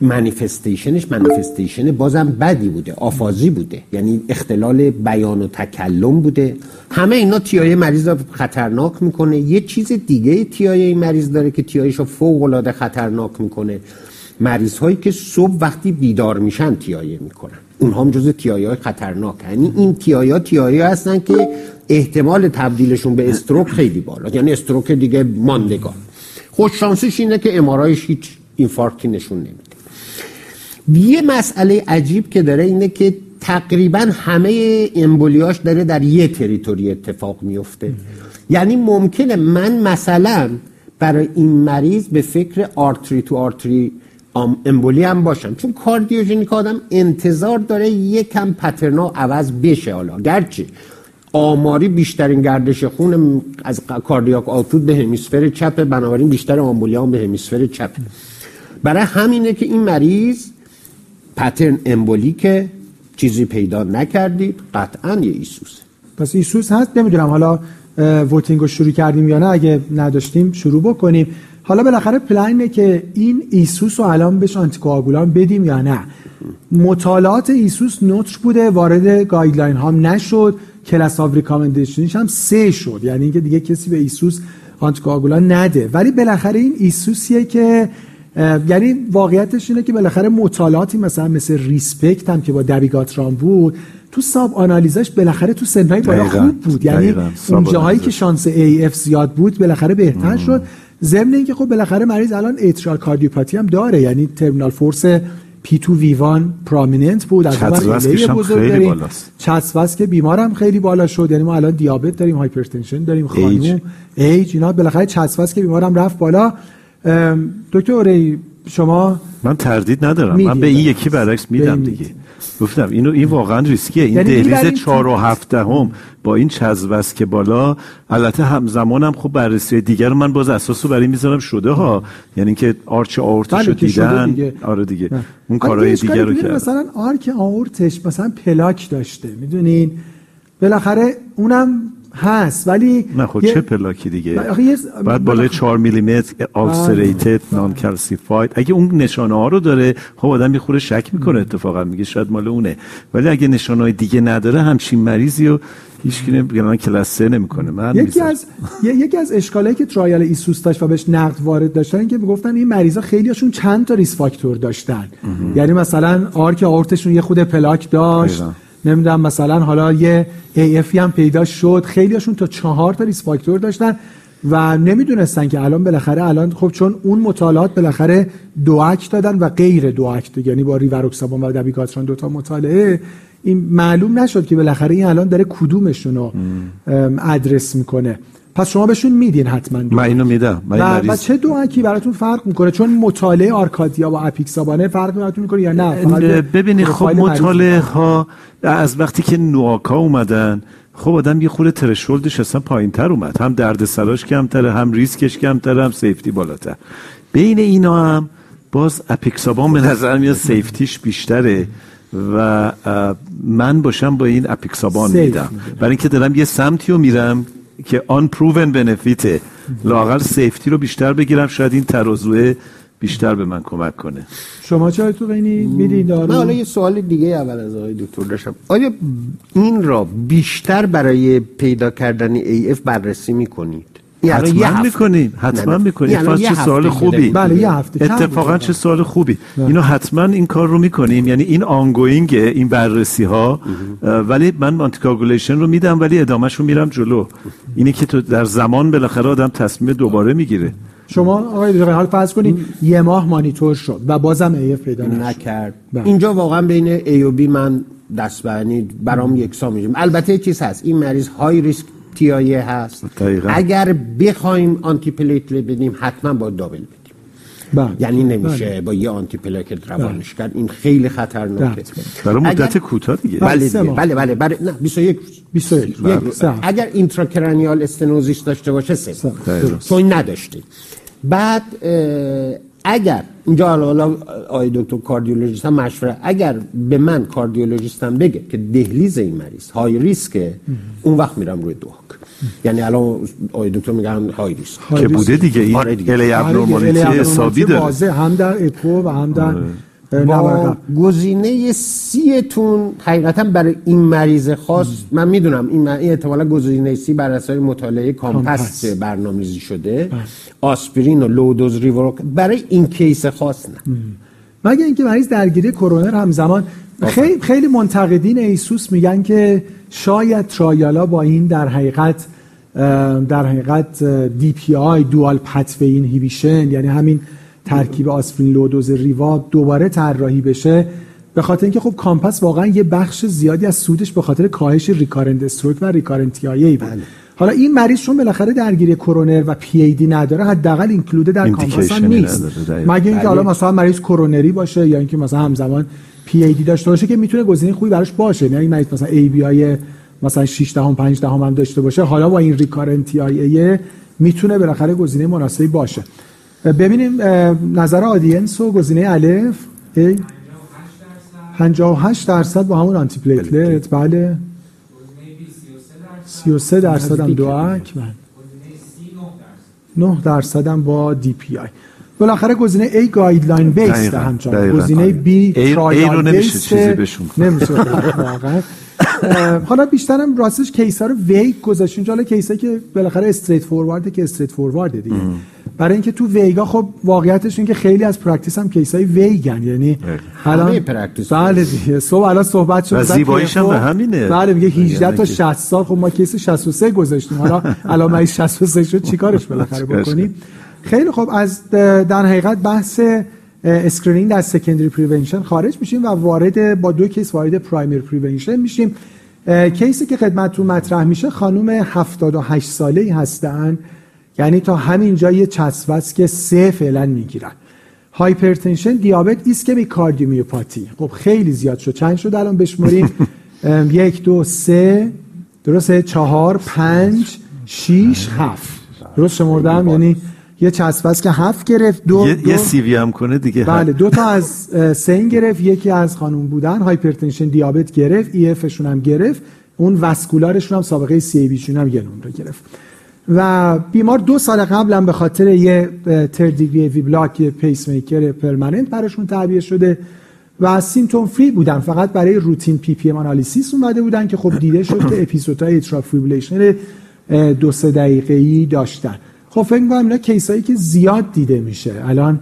منیفستیشنش منیفستیشن بازم بدی بوده، آفازی بوده، یعنی اختلال بیان و تکلم بوده. همه اینا تیای مریض رو خطرناک میکنه. یه چیز دیگه تیای این مریض داره که تیایش رو فوق العاده خطرناک میکنه، مریض هایی که صبح وقتی بیدار میشن تیایه میکنن، اونها هم جزو تیایه های خطرناک. یعنی این تیایه ها تیایه هستن که احتمال تبدیلشون به استروک خیلی بالا، یعنی استروک دیگه ماندگار. خوش شانسیش اینه که امارایش هیچ اینفارکتی نشون نمیده. یه مسئله عجیب که داره اینه که تقریبا همه امبولیاش داره در یه تریتوری اتفاق میفته. یعنی ممکنه من مثلا برای این مریض به فکر آرتری تو آرتری ام امبولی هم باشم، چون کاردیوژنیک آدم انتظار داره یکم پترنا عوض بشه. حالا گرچه آماری بیشترین گردش خون از کاردیاک آوتپوت به همیسفر چپه، بنابراین بیشتر آمبولی هم به همیسفر چپ. برای همینه که این مریض پترن امبولیکه، چیزی پیدا نکردید، قطعا یه ایسوسه. پس ایسوس هست. نمیدونم حالا ووتینگو شروع کردیم یا نه، اگه نداشتیم شروع بکنیم. حالا بالاخره پلنه که این ایسوس رو الان بهش آنتیکواگولان بدیم یا نه. مطالعات ایسوس نوتر بوده، وارد گایدلاین هم نشد، کلاس آف ریکامندیشنش هم سه شد، یعنی اینکه دیگه کسی به ایسوس آنتیکواگولان نده. ولی بالاخره این ایسوسیه که، یعنی واقعیتش اینه که بالاخره مطالعاتی مثلا مثل ریسپکت هم که با دبیگاتران بود، تو ساب آنالیزش بالاخره تو سنهای بالا خوب بود، یعنی اون جاهایی که شانس ای اف زیاد بود بالاخره بهتر شد. ضمن اینکه خب بالاخره مریض الان اتریال کاردیوپاتی هم داره، یعنی ترمینال فورس پی تو وی وان پرامیننت بود، از اون خیلی بالاست. چاتس واسک بیمار هم خیلی بالا شد، یعنی ما الان دیابت داریم، هایپرتنشن داریم، خانم ایج اینا، بالاخره چاتس واسک بیمار هم رفت بالا. دکتر اوری شما، من تردید ندارم، من به این یکی برعکس میدم دیگه. گفتم اینو این واقعا ریسکیه، این یعنی دهلیز چهار و هفت هم با این چزوست که بالا. البته همزمانم خب بررسی دیگر من باز اساسو برای میذارم شده ها، یعنی اینکه آرچ آورتشو دیدن دیگه. آره دیگه نه. اون کارهای دیگر رو کرد، مثلا آرک آورتش مثلا پلاک داشته، میدونین بالاخره اونم هست، ولی نه خب چه پلاکی دیگه، بعد بالای چهار میلی متر ابستریتد نان کلسیفاید، اگه اون نشانه ها رو داره خب آدم یه خورده شک میکنه، اتفاقا میگه شاید مال اونه، ولی اگه نشانه های دیگه نداره همچین مریضی رو هیچکی نمیگه کلاسه نمیکنه. من یکی از یکی از اشکالایی که ترایل ایسوس داشت و بهش نقد وارد داشتن این که میگفتن این مریضا خیلیاشون چند تا ریس فاکتور داشتن، یعنی مثلا آرک آورتشون یه خود پلاک داشت، نمیدونم مثلا حالا یه ای اف هم پیدا شد، خیلیاشون تا چهار تا ریس فاکتور داشتن و نمیدونستن که الان بالاخره الان خب چون اون مطالعات بالاخره دوآک دادن و غیر دوآک، یعنی با ریواروکسابان و دابیگاتران دو تا مطالعه این معلوم نشد که بالاخره این الان داره کدومشون رو ادرس میکنه. پس شما بهشون میدین حتما دوآک. من اینو میدم. من و چه دوآکی براتون فرق میکنه؟ چون مطالعه آرکادیا و اپیکسابانه فرق براتون میکنه یا نه؟ ببینید خب مطالعه ها از وقتی که نوآکا اومدن خب آدم یه خورده ترشولدش اصلا پایین‌تر اومد، هم دردسراش کمتره، هم ریسکش کمتره، هم سیفتی بالاتر. بین اینا هم باز اپیکسابان به نظر میاد سیفتیش بیشتره و من باشم با این اپیکسابان میدم، برای اینکه دارم یه سمتی رو میرم که آن پروون بنفیته، لااقل سیفتی رو بیشتر بگیرم، شاید این ترازوه بیشتر به من کمک کنه. شما چای تو بینی میدی دارو؟ من حالا یه سوال دیگه اول از آقای دکتر داشتم. آیا این را بیشتر برای پیدا کردن ای اف بررسی میکنید؟ حتما میکنیم، حتما میکنیم. فاز چه سوال خوبی. بله یه هفته. اتفاقا چه سوال خوبی. اینو حتما این کار رو میکنیم، یعنی این آنگوینگ این بررسی ها، ولی من مانتیکاگولیشن رو میدم، ولی ادامهش رو میرم جلو. اینه که تو در زمان بالاخره آدم تصمیم دوباره میگیره. شما آقای دکتر حال فرض کنید یه ماه مانیتور شد و بازم ایف پیدا نکرد. اینجا واقعا بین ای و بی من دست به برام یکسان میشم. البته چیز هست، این مریض های ریسک تی آی ای هست. دقیقا. اگر بخوایم آنتی پلیتلت بدیم حتما با دابل بدیم. بله. یعنی نمیشه بله. با یه آنتی پلاکت روانش کرد، این خیلی خطرناکه. برای مدت کوتاه دیگه. بله بله بله, بله, بله. نه بیست و یک بله. اگر اینتراکرانیال استنوزیس داشته باشه سه. تو این نداشته. بعد اگر اینجا حالا آقای دکتر کاردیولوژیست هم مشوره، اگر به من کاردیولوژیستم بگه که دهلیز این مریض های ریسکه، اون وقت میرم روی دوآک. یعنی الان آقای دکتر میگن های ریسک که بوده دیگه، این الی ابنورمالیتی حسابی داره هم در اپو و هم در با گزینه سی تون. حقیقتا برای این مریض خاص من میدونم این احتمالا گزینه سی بر اساس مطالعه کامپاس برنامه‌ریزی شده، آسپرین و لودوز ریوروک برای این کیس خاص نه، مگر اینکه مریض درگیری کرونر همزمان. خیلی خیلی منتقدین ایسوس میگن که شاید ترایالا با این در حقیقت در حقیقت دی پی آی دوال پتوی اینهیبیشن، یعنی همین ترکیب آسپرین لودوز ریوا دوباره طراحی بشه، به خاطر اینکه خب کامپاس واقعا یه بخش زیادی از سودش به خاطر کاهش ریکارنت استروک و ریکارنت تی آی ای بود. حالا این مریض چون بالاخره درگیری کرونر و پی ای دی نداره، حداقل اینکلوده در کامپاس هم نیست، مگه اینکه حالا مثلا مریض کرونری باشه یا اینکه مثلا همزمان پی ای دی داشته باشه که میتونه گزینه خوبی براش باشه، یعنی مریض مثلا ای بی آی مثلا شش تا پنج هم داشته باشه، حالا با این ریکارنت تی آی ای میتونه بالاخره گزینه مناسبی باشه. ببینیم نظر آدینس و گزینه الف. پنجاه و هشت درصد با همون آنتی پلیتلت. بله. گزینه بی سی و سه درصد هم دوآک. گزینه سی نه درصد هم با دی پی آی. بالاخره گزینه ای گایدلاین بیس همچنان. گزینه بی ترایال بیس نمیشه واقعا. حالا بیشترم راستش کیسا رو ویگ گذاشتیم، حالا کیسایی که بالاخره استریت فوروارده که استریت فوروارده دیگه، برای اینکه تو ویگا خب واقعیتش اینه که خیلی از پرکتیس هم کیسای ویگن، یعنی الان پرکتیس بله دیگه صبح الان صحبت شد زیباییش هم همینه. بله میگه هجده تا شصت سال، خب ما کیس شصت و سه گذاشتیم، حالا الان شصت و سه شد چیکارش بالاخره بکنیم. خیلی خب از در حقیقت بحث اسکرینینگ از سکندری پریونشن خارج میشیم و وارد با دو کیس وارد پرایمری پریونشن میشیم. کیسی که خدمتتون مطرح میشه خانم هفتاد و هشت ساله‌ای هستن، یعنی تا همینجا یه چسبس که سه فعلا میگیرن. هایپرتنشن، دیابت، ایسکمیک کاردیومیوپاتی. خب خیلی زیاد شد. چند شد الان بشماریم؟ یک، دو، سه، درسته، چهار، پنج، شیش، هفت. درست شمردم؟ یعنی یه چسبس که هفت گرفت، دو یه, یه سی وی هم کنه دیگه. بله، دو تا از سین گرفت، یکی از خانوم بودن، هایپرتنشن دیابت گرفت، ای افشون هم گرفت، اون وسکولارشون هم سابقه سی ای بیشون هم یه نمره گرفت. و بیمار دو سال قبل هم به خاطر یه تردیگری وی بلاک پیس میکر پرمننت براشون تعبیه شده و سیمتوم فری بودن، فقط برای روتین پی پی ام آنالیسیس اومده بودن که خب دیده شد که اپیزودهای ایترال فیبریلیشن دو سه دقیقه‌ای داشتن. خب فکر می‌کنم اینا کیسایی که زیاد دیده میشه الان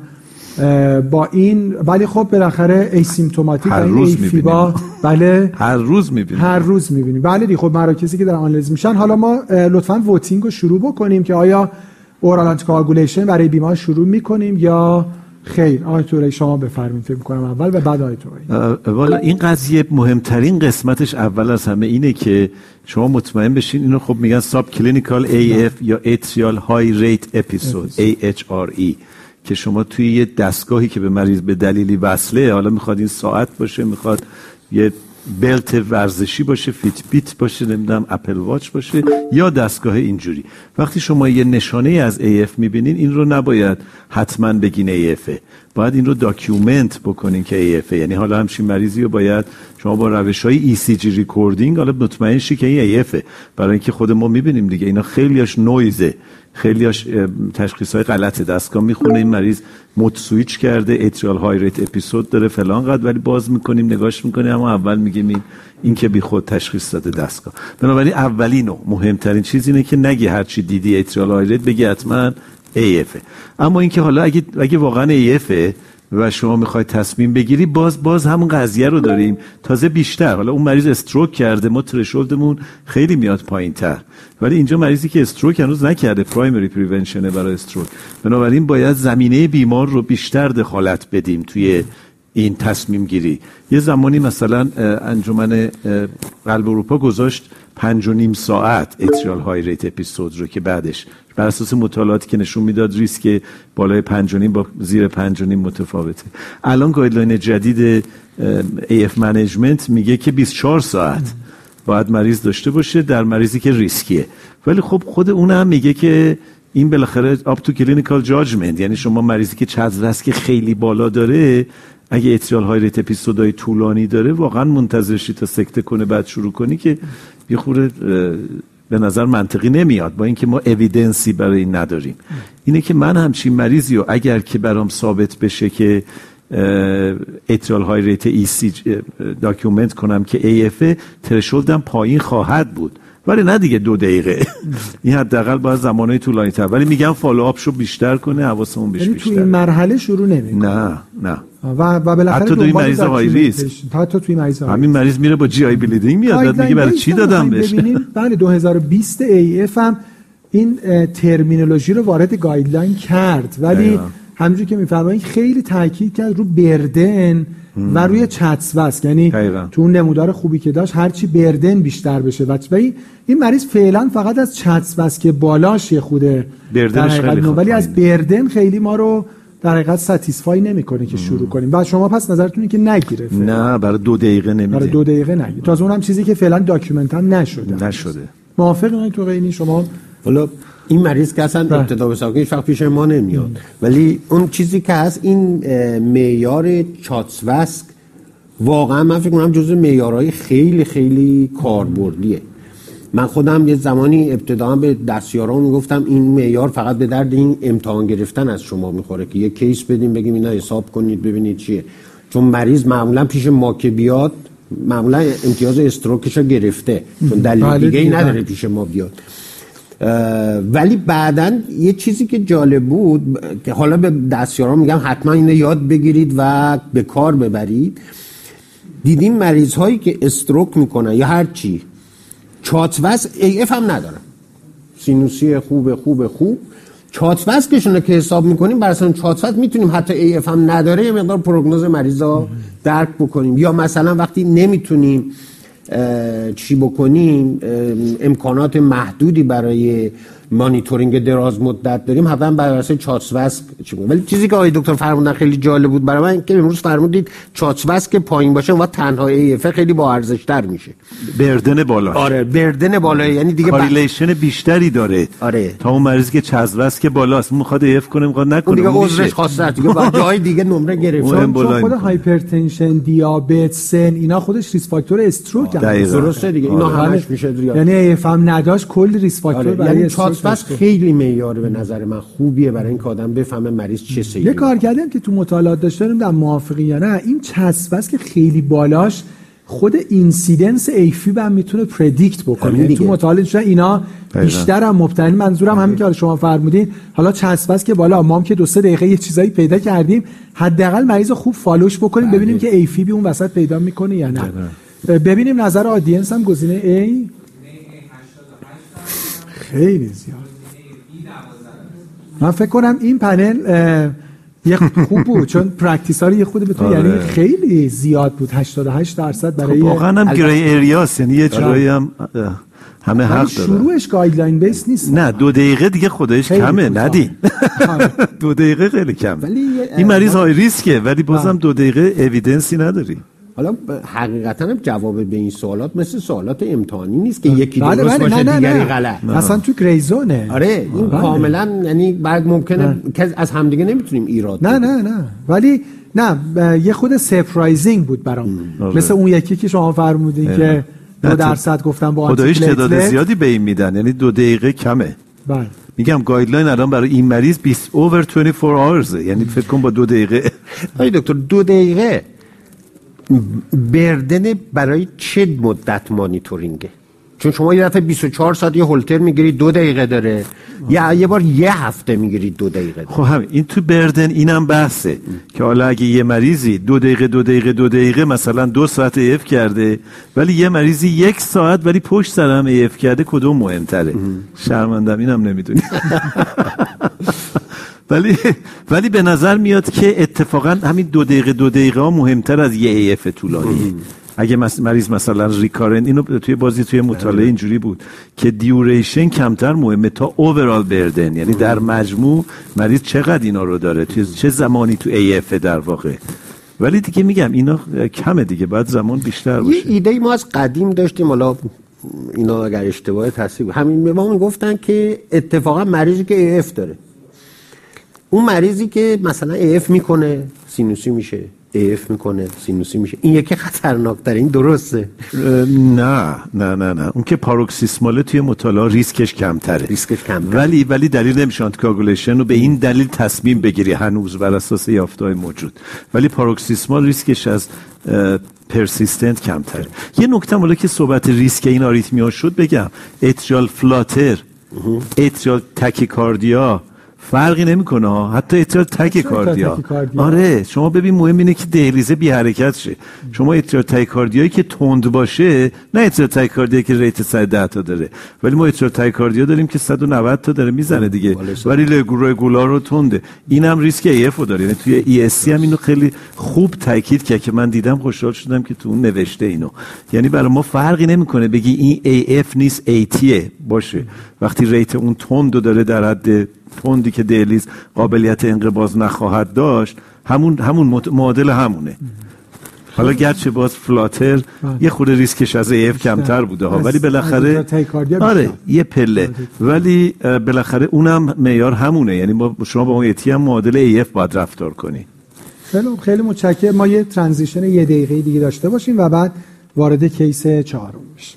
با این، ولی خب بالاخره ایسیمتوماتیک و این ایفیبا، بله هر روز میبینیم، هر روز میبینیم. بله خب مراکزی که در آنالیز میشن، حالا ما لطفاً ووتینگ رو شروع بکنیم که آیا اورال آنتیکواگولیشن برای بیمار شروع میکنیم یا خیر. آیتوری شما بفرمایید، فکر می‌کنم اول و بعد آیتوری. والا این قضیه مهمترین قسمتش اول از همه اینه که شما مطمئن بشین. اینو خب میگن ساب کلینیکال ای اف یا اتریال های ریت اپیزود ای اچ آر ای که شما توی یه دستگاهی که به مریض به دلیلی وصله، حالا میخواد این ساعت باشه، میخواد یه بلت ورزشی باشه، فیت بیت باشه، نمیدونم اپل واچ باشه یا دستگاه اینجوری، وقتی شما یه نشانه از ای اف میبینین این رو نباید حتما بگین ای اف، باید این رو داکیومنت بکنین که ای اف، یعنی حالا همچین مریضی رو باید شما با روش‌های ای سی جی ریکوردینگ حالا مطمئن شی که این ای اف، برای اینکه خود ما میبینیم دیگه اینا خیلیاش نویزه، خیلیاش تشخیص های غلط دستگاه میخونه، این مریض مود سویچ کرده، اتریال های ریت اپیزود داره فلان قد، ولی باز میکنیم نگاش میکنیم اما اول میگیم این این که بیخود تشخیص داده دستگاه. بنابراین اولین و مهمترین چیز اینه که نگی هرچی دیدی اتریال های ریت بگی حتما ای اف. اما اینکه حالا اگه اگه واقعا ای اف و شما میخواید تصمیم بگیری، باز باز همون قضیه رو داریم، تازه بیشتر. حالا اون مریض استروک کرده، ما ترشولدمون خیلی میاد پایینتر، ولی اینجا مریضی که استروک هنوز نکرده، پرایمری پریونشنه برای استروک. بنابراین باید زمینه بیمار رو بیشتر دخالت بدیم توی این تصمیم گیری. یه زمانی مثلا انجمن قلب اروپا گذاشت پنج و نیم ساعت اتریال های ریت اپیزود رو که بعدش بر اساس مطالعاتی که نشون میداد ریسک بالای پنج و نیم با زیر پنج و نیم متفاوته. الان گایدلاین جدید ای اف منیجمنت میگه که بیست و چهار ساعت باید مریض داشته باشه در مریضی که ریسکیه، ولی خب خود اون هم میگه که این بالاخره up to clinical judgment، یعنی شما مریضی که چادرس که خیلی بالا داره، اگه اتریال های ریت اپیزودای طولانی داره، واقعا منتظرشی تا سکته کنه بعد شروع کنی که یه خورده به نظر منطقی نمیاد، با اینکه ما اویدنسی برای این نداریم. اینه که من همچین مریضی و اگر که برام ثابت بشه که اتریال های ریت ای سی داکیومنت کنم که ای اف، ترشولدم پایین خواهد بود، ولی نه دیگه دو دقیقه، این حداقل باید زمانهای طولانی‌تر، ولی میگم فالوآپشو بیشتر کنه، حواسمون بهش بیشتر. یعنی تو این مرحله شروع نمی‌کنه. نه نه. و بالاخره حتی توی مریض های ریسک، حتی توی مریض های همین مریض میره با جی آی بلیدینگ میاد، میگه برای چی دادم بهش؟ ببینیم بله دو هزار و بیست ای اف هم این ترمینولوژی رو وارد گایدلاین کرد، ولی همونجوری که میفرمایید خیلی تاکید کرد رو بردن و روی چادس واسک، یعنی تو اون نمودار خوبی که داشت هرچی بردن بیشتر بشه. و این مریض فعلا فقط از چادس واسک بالاش یه خوده بردنش خیلی خوب، ولی از بردن خیلی ما رو در حقیقت ساتیسفای نمیکنه که شروع کنیم. و شما پس نظرتونه که نگیره فعلا. نه برای دو دقیقه نمیده، برای دو دقیقه نگیره، تا از اونم چیزی که فعلا داکیومنت هم نشده نشده. موافقین تو قینی شما؟ حالا این مریض که اصلا ابتدا به ساکنش فقط پیش ما نمیاد، ولی اون چیزی که هست این معیار چادس واسک واقعا من فکر می‌کنم جزو معیارهای خیلی خیلی کاربردیه. من خودم یه زمانی ابتدا به دستیاران میگفتم این معیار فقط به درد این امتحان گرفتن از شما میخوره که یه کیس بدیم بگیم اینا حساب کنید ببینید چیه، چون مریض معمولا پیش ما که بیاد معمولا امتیاز استروکش رو گرفته، چون دلیل دیگه‌ای نداره پیش ما بیاد. ولی بعدن یه چیزی که جالب بود که حالا به دستیاران میگم حتما اینو یاد بگیرید و به کار ببرید، دیدیم مریض هایی که استروک میکنن یا هر چی چادس واسک ای اف هم ندارن، سینوسی خوب خوب خوب چات واسکشون رو که حساب میکنیم برسان چات واسک میتونیم حتی ای اف هم نداره یه مقدار پروگنوز مریضا درک بکنیم. یا مثلا وقتی نمیتونیم چی بکنیم، امکانات محدودی برای مانیتورینگ دراز مدت داریم، حتما بر اساس چات واسک چی میگن. ولی چیزی که آقای دکتر فرمودن خیلی جالب بود برای من که امروز فرمودید چات واسک پایین باشه و تنها ای اف خیلی با ارزش‌تر میشه. بردن بالا. آره بردن بالا، یعنی دیگه کارلیشن بخ... بیشتری داره. آره. تا اون مریضی که چات واسک بالاست میخواد ای اف کنه میخواد نکنه. اون دیگه عذرش خاصه دیگه بعد جای دیگه نمره گرفت. چون خود هایپرتنشن، دیابت، سن اینا خودش ریسک فاکتور استروک درسته دیگه. اینا همش میشه دیگه. یعنی ای اف هم نداشت کلی ریسک فاکتور برای بس خیلی معیار به نظر من خوبیه برای این که آدم بفهمه مریض چه سیری. یه کار کردیم که تو مطالعات داشتیم در موافقی یا نه، این چسباست که خیلی بالاش خود اینسیدنس ایفی هم میتونه پردیکت بکنه. تو مطالعات شده اینا بیشتر هم مبتنی، منظورم همین که شما فرمودین. حالا چسباست که بالا ما هم که دو سه دقیقه یه چیزایی پیدا کردیم، حداقل مریض رو خوب فالوش بکنیم ببینیم که ایفی بی اون وسط پیدا میکنه یا نه. بره. ببینیم نظر آدینس هم گزینه ای خیلی زیاد. من فکر کنم این پنل یه خوب بود چون پرکتیس ها رو یه خود بتونی، یعنی خیلی زیاد بود. هشتاد و هشت درصد برای واقعا هم گری اریاس، یعنی یه جایی هم همه حق داره. شروعش گایدلاین بیس نیست، نه دو دقیقه دیگه خودش کمه ندی دو دقیقه خیلی کمه. این مریض های ریسکه ولی بازم دو دقیقه اویدنسی نداری. حالا حقیقتا هم جواب به این سوالات مثل سوالات امتحانی نیست که یکی درست باشه دیگری غلط. اصلا تو گریزونه. آره این کاملا، یعنی بعد ممکنه که از همدیگه نمیتونیم ایراد. نه نه نه ولی نه یه خود سرپرایزینگ بود برام. مثل اون یکی که شما فرمودین که دو درصد گفتن با آنتی پلیتلت خداییش تعداد زیادی به این میدن، یعنی دو دقیقه کمه. بله میگم گایدلاین الان برای این مریض بیست over twenty-four hours، یعنی فکر کنم با دو دقیقه. آخه دکتر دو دقیقه بردن برای چه مدت مانیتورینگه؟ چون شما یه دفعه بیست و چهار ساعت یه هولتر میگیری دو دقیقه داره، یا یه بار یه هفته میگیری دو دقیقه داره. خب همین این تو بردن اینم بحثه ام. که حالا اگه یه مریضی دو دقیقه دو دقیقه دو دقیقه مثلا دو ساعت ایف کرده ولی یه مریضی یک ساعت ولی پشت سرم ایف کرده، کدوم مهمتره؟ شرمندم اینم نمیدونی. ولی ولی به نظر میاد که اتفاقا همین دو دقیقه دو دقیقه ها مهمتر از یه ای اف طولانی. اگه مریض مثلا ریکارنت، اینو توی بازی توی مطالعه اینجوری بود که دیوریشن کمتر مهمه تا اوورال بردن، یعنی در مجموع مریض چقدر اینا رو داره توی چه زمانی تو ای اف در واقع. ولی دیگه میگم اینا کمه دیگه، بعد زمان بیشتر باشه. یه ایده ما از قدیم داشتیم، حالا اینا اگر اشتباه تصحیح همین بهمون گفتن که اتفاقا مریضی که ای اف داره، اون مریضی که مثلا اف میکنه سینوسی میشه، اف میکنه سینوسی میشه، این یکی خطرناک‌تره. این درسته؟ نه نه نه نه اون که پاروکسیسماله توی مطالعه ریسکش کمتره، ریسکش کمتره ولی ولی دلیل نمیشه آنتیکاگولیشن رو به این دلیل تصمیم بگیری هنوز بر اساس یافته‌های موجود. ولی پاروکسیسمال ریسکش از پرسیستنت کمتره. یه نکته مالا که صحبت ریسک این آریتمیا شد بگم، اتریال فلاتر، اتریال تاکیکاردیا فرقی نمیکنه ها، حتی اتریال تاکیکاردیا. آره شما ببین مهم اینه که دهلیزه بی حرکت شه. شما اتریال تاکیکاردیایی که تند باشه، نه اتریال تاکیکاردیایی که ریت صد و ده تا داره، ولی ما اتریال تاکیکاردیا داریم که صد و نود تا داره میزنه دیگه، ولی رگولار رو تنده. اینم ریسک ای اف داره، یعنی توی ای اس سی هم اینو خیلی خوب تاکید کرد که من دیدم خوشحال شدم که تو اون نوشته اینو. یعنی برای ما فرقی نمیکنه بگی این ای اف نیست ای تی باشه، وقتی ریت اون تندو داره در حد تندی که دهلیز قابلیت انقباض نخواهد داشت، همون همون معادل همونه. حالا گرچه باز فلاتر باید. یه خورده ریسکش از ایف کمتر بوده ها، ولی بالاخره آره یه پله، ولی بالاخره اونم معیار همونه، یعنی ما شما با اون اتی هم معادل ایف باید رفتار کنی. خیلی خیلی متشکرم. ما یه ترانزیشن یه دقیقه دیگه داشته باشیم و بعد وارد کیس چهارم بشیم.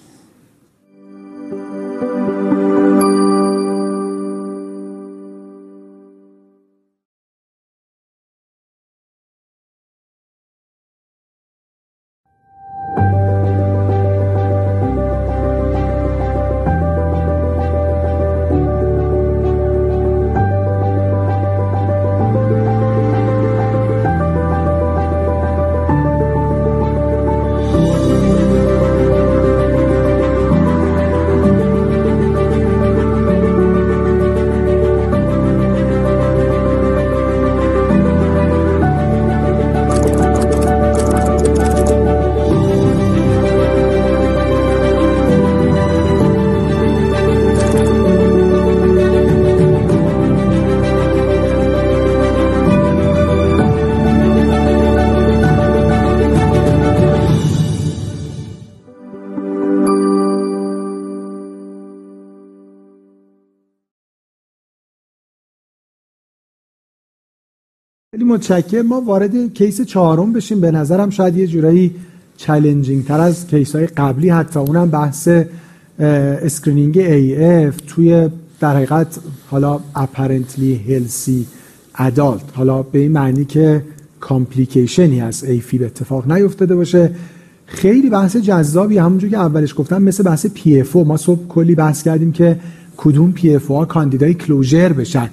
خیلی متشکرم. ما وارد کیس چهارم بشیم. به نظرم شاید یه جورایی چالنجینگ تر از کیس‌های قبلی، حتی اونم بحث اسکرینینگ ای اف توی در حقیقت حالا apparently healthy adult، حالا به این معنی که کامپلیکیشنی از ایفی به اتفاق نیفتاده باشه، خیلی بحث جذابی. همونجور که اولش گفتم مثل بحث پی اف او، ما صبح کلی بحث کردیم که کدوم پی اف او ها کاندیدای کلوزر بشن.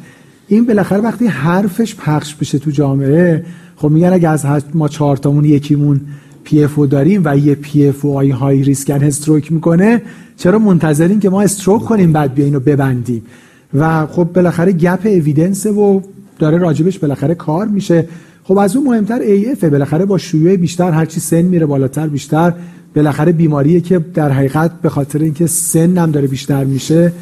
این بالاخره وقتی حرفش پخش بشه تو جامعه، خب میگن اگه از ما چهار تامون یکیمون پی اف او داریم و یه پی اف او های ریسکن استروک میکنه، چرا منتظرین که ما استروک کنیم بعد بیاین رو ببندیم؟ و خب بالاخره گپ اوییدنس و داره راجبش بالاخره کار میشه. خب از اون مهمتر ای اف بالاخره با شیوع بیشتر، هرچی سن میره بالاتر بیشتر، بالاخره بیماریه که در حقیقت به خاطر اینکه سن هم داره بیشتر میشه،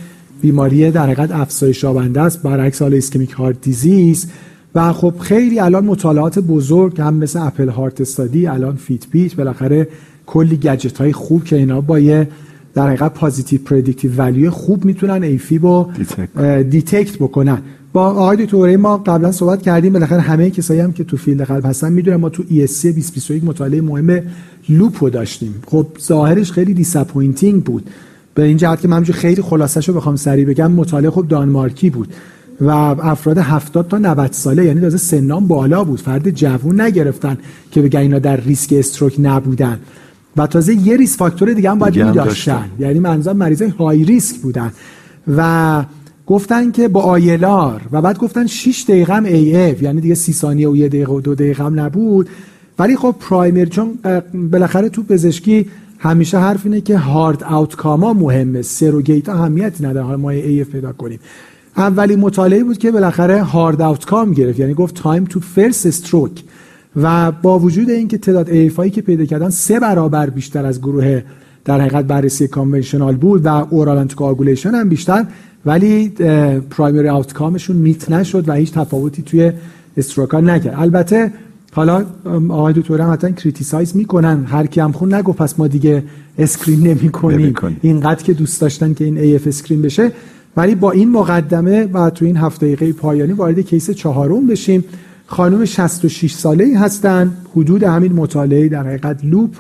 بیماری در حقیقت افزایش یابنده است، برعکس حال ایسکمیک هارت دیزیز. و خب خیلی الان مطالعات بزرگ هم مثل اپل هارت استادی، الان فیت بیت، بالاخره کلی گجت های خوب که اینا با یه در حقیقت پوزیتیو پردیکتیو ولیو خوب میتونن ایفیبو دیتکت بکنن. با آقای دکتر ما قبلا صحبت کردیم، بالاخره همه کسایی هم که تو فیلد قلب هستن میدونن ما تو ای اس سی بیست بیست و یک مطالعه مهم لوپو داشتیم. خب ظاهرش خیلی دیساپوینتینگ بود به این جهت که من خیلی خلاصه‌شو بخوام سریع بگم، مطالعه خب دانمارکی بود و افراد هفتاد تا نود ساله، یعنی تازه سنام بالا بود، فرد جوون نگرفتن که بگن اینا در ریسک استروک نبودن و تازه یه ریسک فاکتور دیگه هم باید می‌داشتن، یعنی منظور مریضای های ریسک بودن. و گفتن که با آیلار و بعد گفتن شش دقیقه هم ای اف، یعنی دیگه سی ثانیه و یک دقیقه و دو دقیقه هم نبود. ولی خب پرایمر، چون بالاخره تو پزشکی همیشه حرف اینه که هارد آوتکاما مهمه، سروگیت ها اهمیتی نداره حالا ما ای اف پیدا کنیم. اولی مطالعه بود که بالاخره هارد آوتکام گرفت، یعنی گفت تایم تو فرست استروک و با وجود اینکه تعداد ای اف هایی که پیدا کردن سه برابر بیشتر از گروه در حقیقت بررسی کانونشنال بود و اورال آنتی کوآگولیشن هم بیشتر، ولی پرایمری آوتکامشون میت نشد و هیچ تفاوتی توی استروکا نکرد. البته حالا آقای دکتر هم حتما کریتیسایز میکنن، هر کی هم خون نگفت پس ما دیگه اسکرین نمیکنیم، اینقدر که دوست داشتن که این ای اف اسکرین بشه. ولی با این مقدمه و تو این هفت دقیقه پایانی وارد کیس چهارم بشیم. خانم شصت و شش ساله‌ای هستن، حدود همین مطالعه در حقیقت لوپ،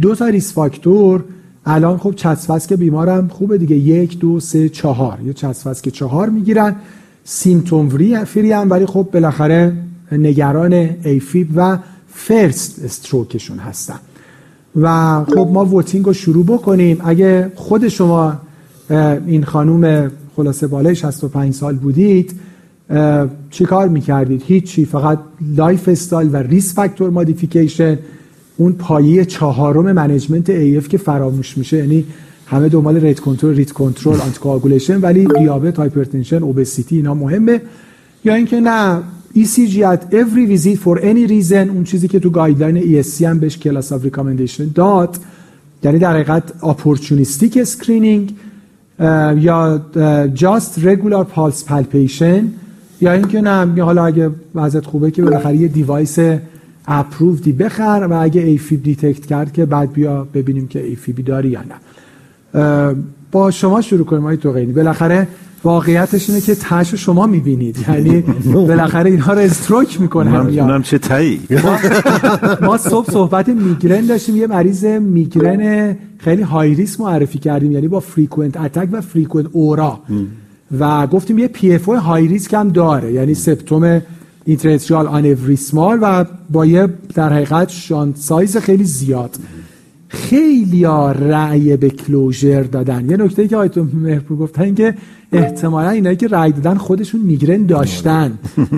دو تا ریس فاکتور. الان خب چسفسک بیمارم خوبه دیگه، یک دو سه چهار، یا چسفسک چهار میگیرن، سیمتوم فری هم، ولی خب بالاخره نگران ایفیب و فرست استروکشون هستن. و خب ما ووتینگ رو شروع بکنیم. اگه خود شما این خانوم خلاصه بالای شصت و پنج سال بودید چی کار میکردید؟ هیچی، فقط لایف استایل و ریس فاکتور مودیفیکیشن، اون پایه چهارم منیجمنت ای اف که فراموش میشه، یعنی همه دنبال ریت کنترل، ریت کنترل، آنتی کوآگولیشن، ولی دیابت، هایپرتنشن، اوبسیتی اینا مهمه. یا اینکه نه ای سی جی at every visit for any reason، اون چیزی که تو گایدلاین ای اس سی هم بهش کلاس اف ریکامندیشن داد، یعنی در حقیقت اپورتونیستیک اسکرینینگ، یا just regular pulse palpation، یا اینکه نه حالا اگه وضعیت خوبه که بالاخره یه دیوایس اپروفدی بخر و اگه ایفیب دیتکت کرد که بعد بیا ببینیم که ایفیبی داری یا نه. با شما شروع کنیم آقای توقینی. بالاخره واقعیتش اینه که تاشو شما میبینید، یعنی بالاخره اینها رو استروک میکنن. اونم چه تایی. ما صبح صحبت میگرن داشتیم، یه مریض میگرن خیلی های ریسک معرفی کردیم، یعنی با فریکوئنت اتک و فریکوئنت اورا، و گفتیم یه پی اف او های ریسک هم داره، یعنی سپتوم اینتراتریال آنوریسمال و با یه در حقیقت شانت سایز خیلی زیاد. خیلی ها رأی به کلوزر دادن. یه نکته ای که آیتون مهرپور گفتن که احتمالا اینایی که رأی دادن خودشون میگرن داشتن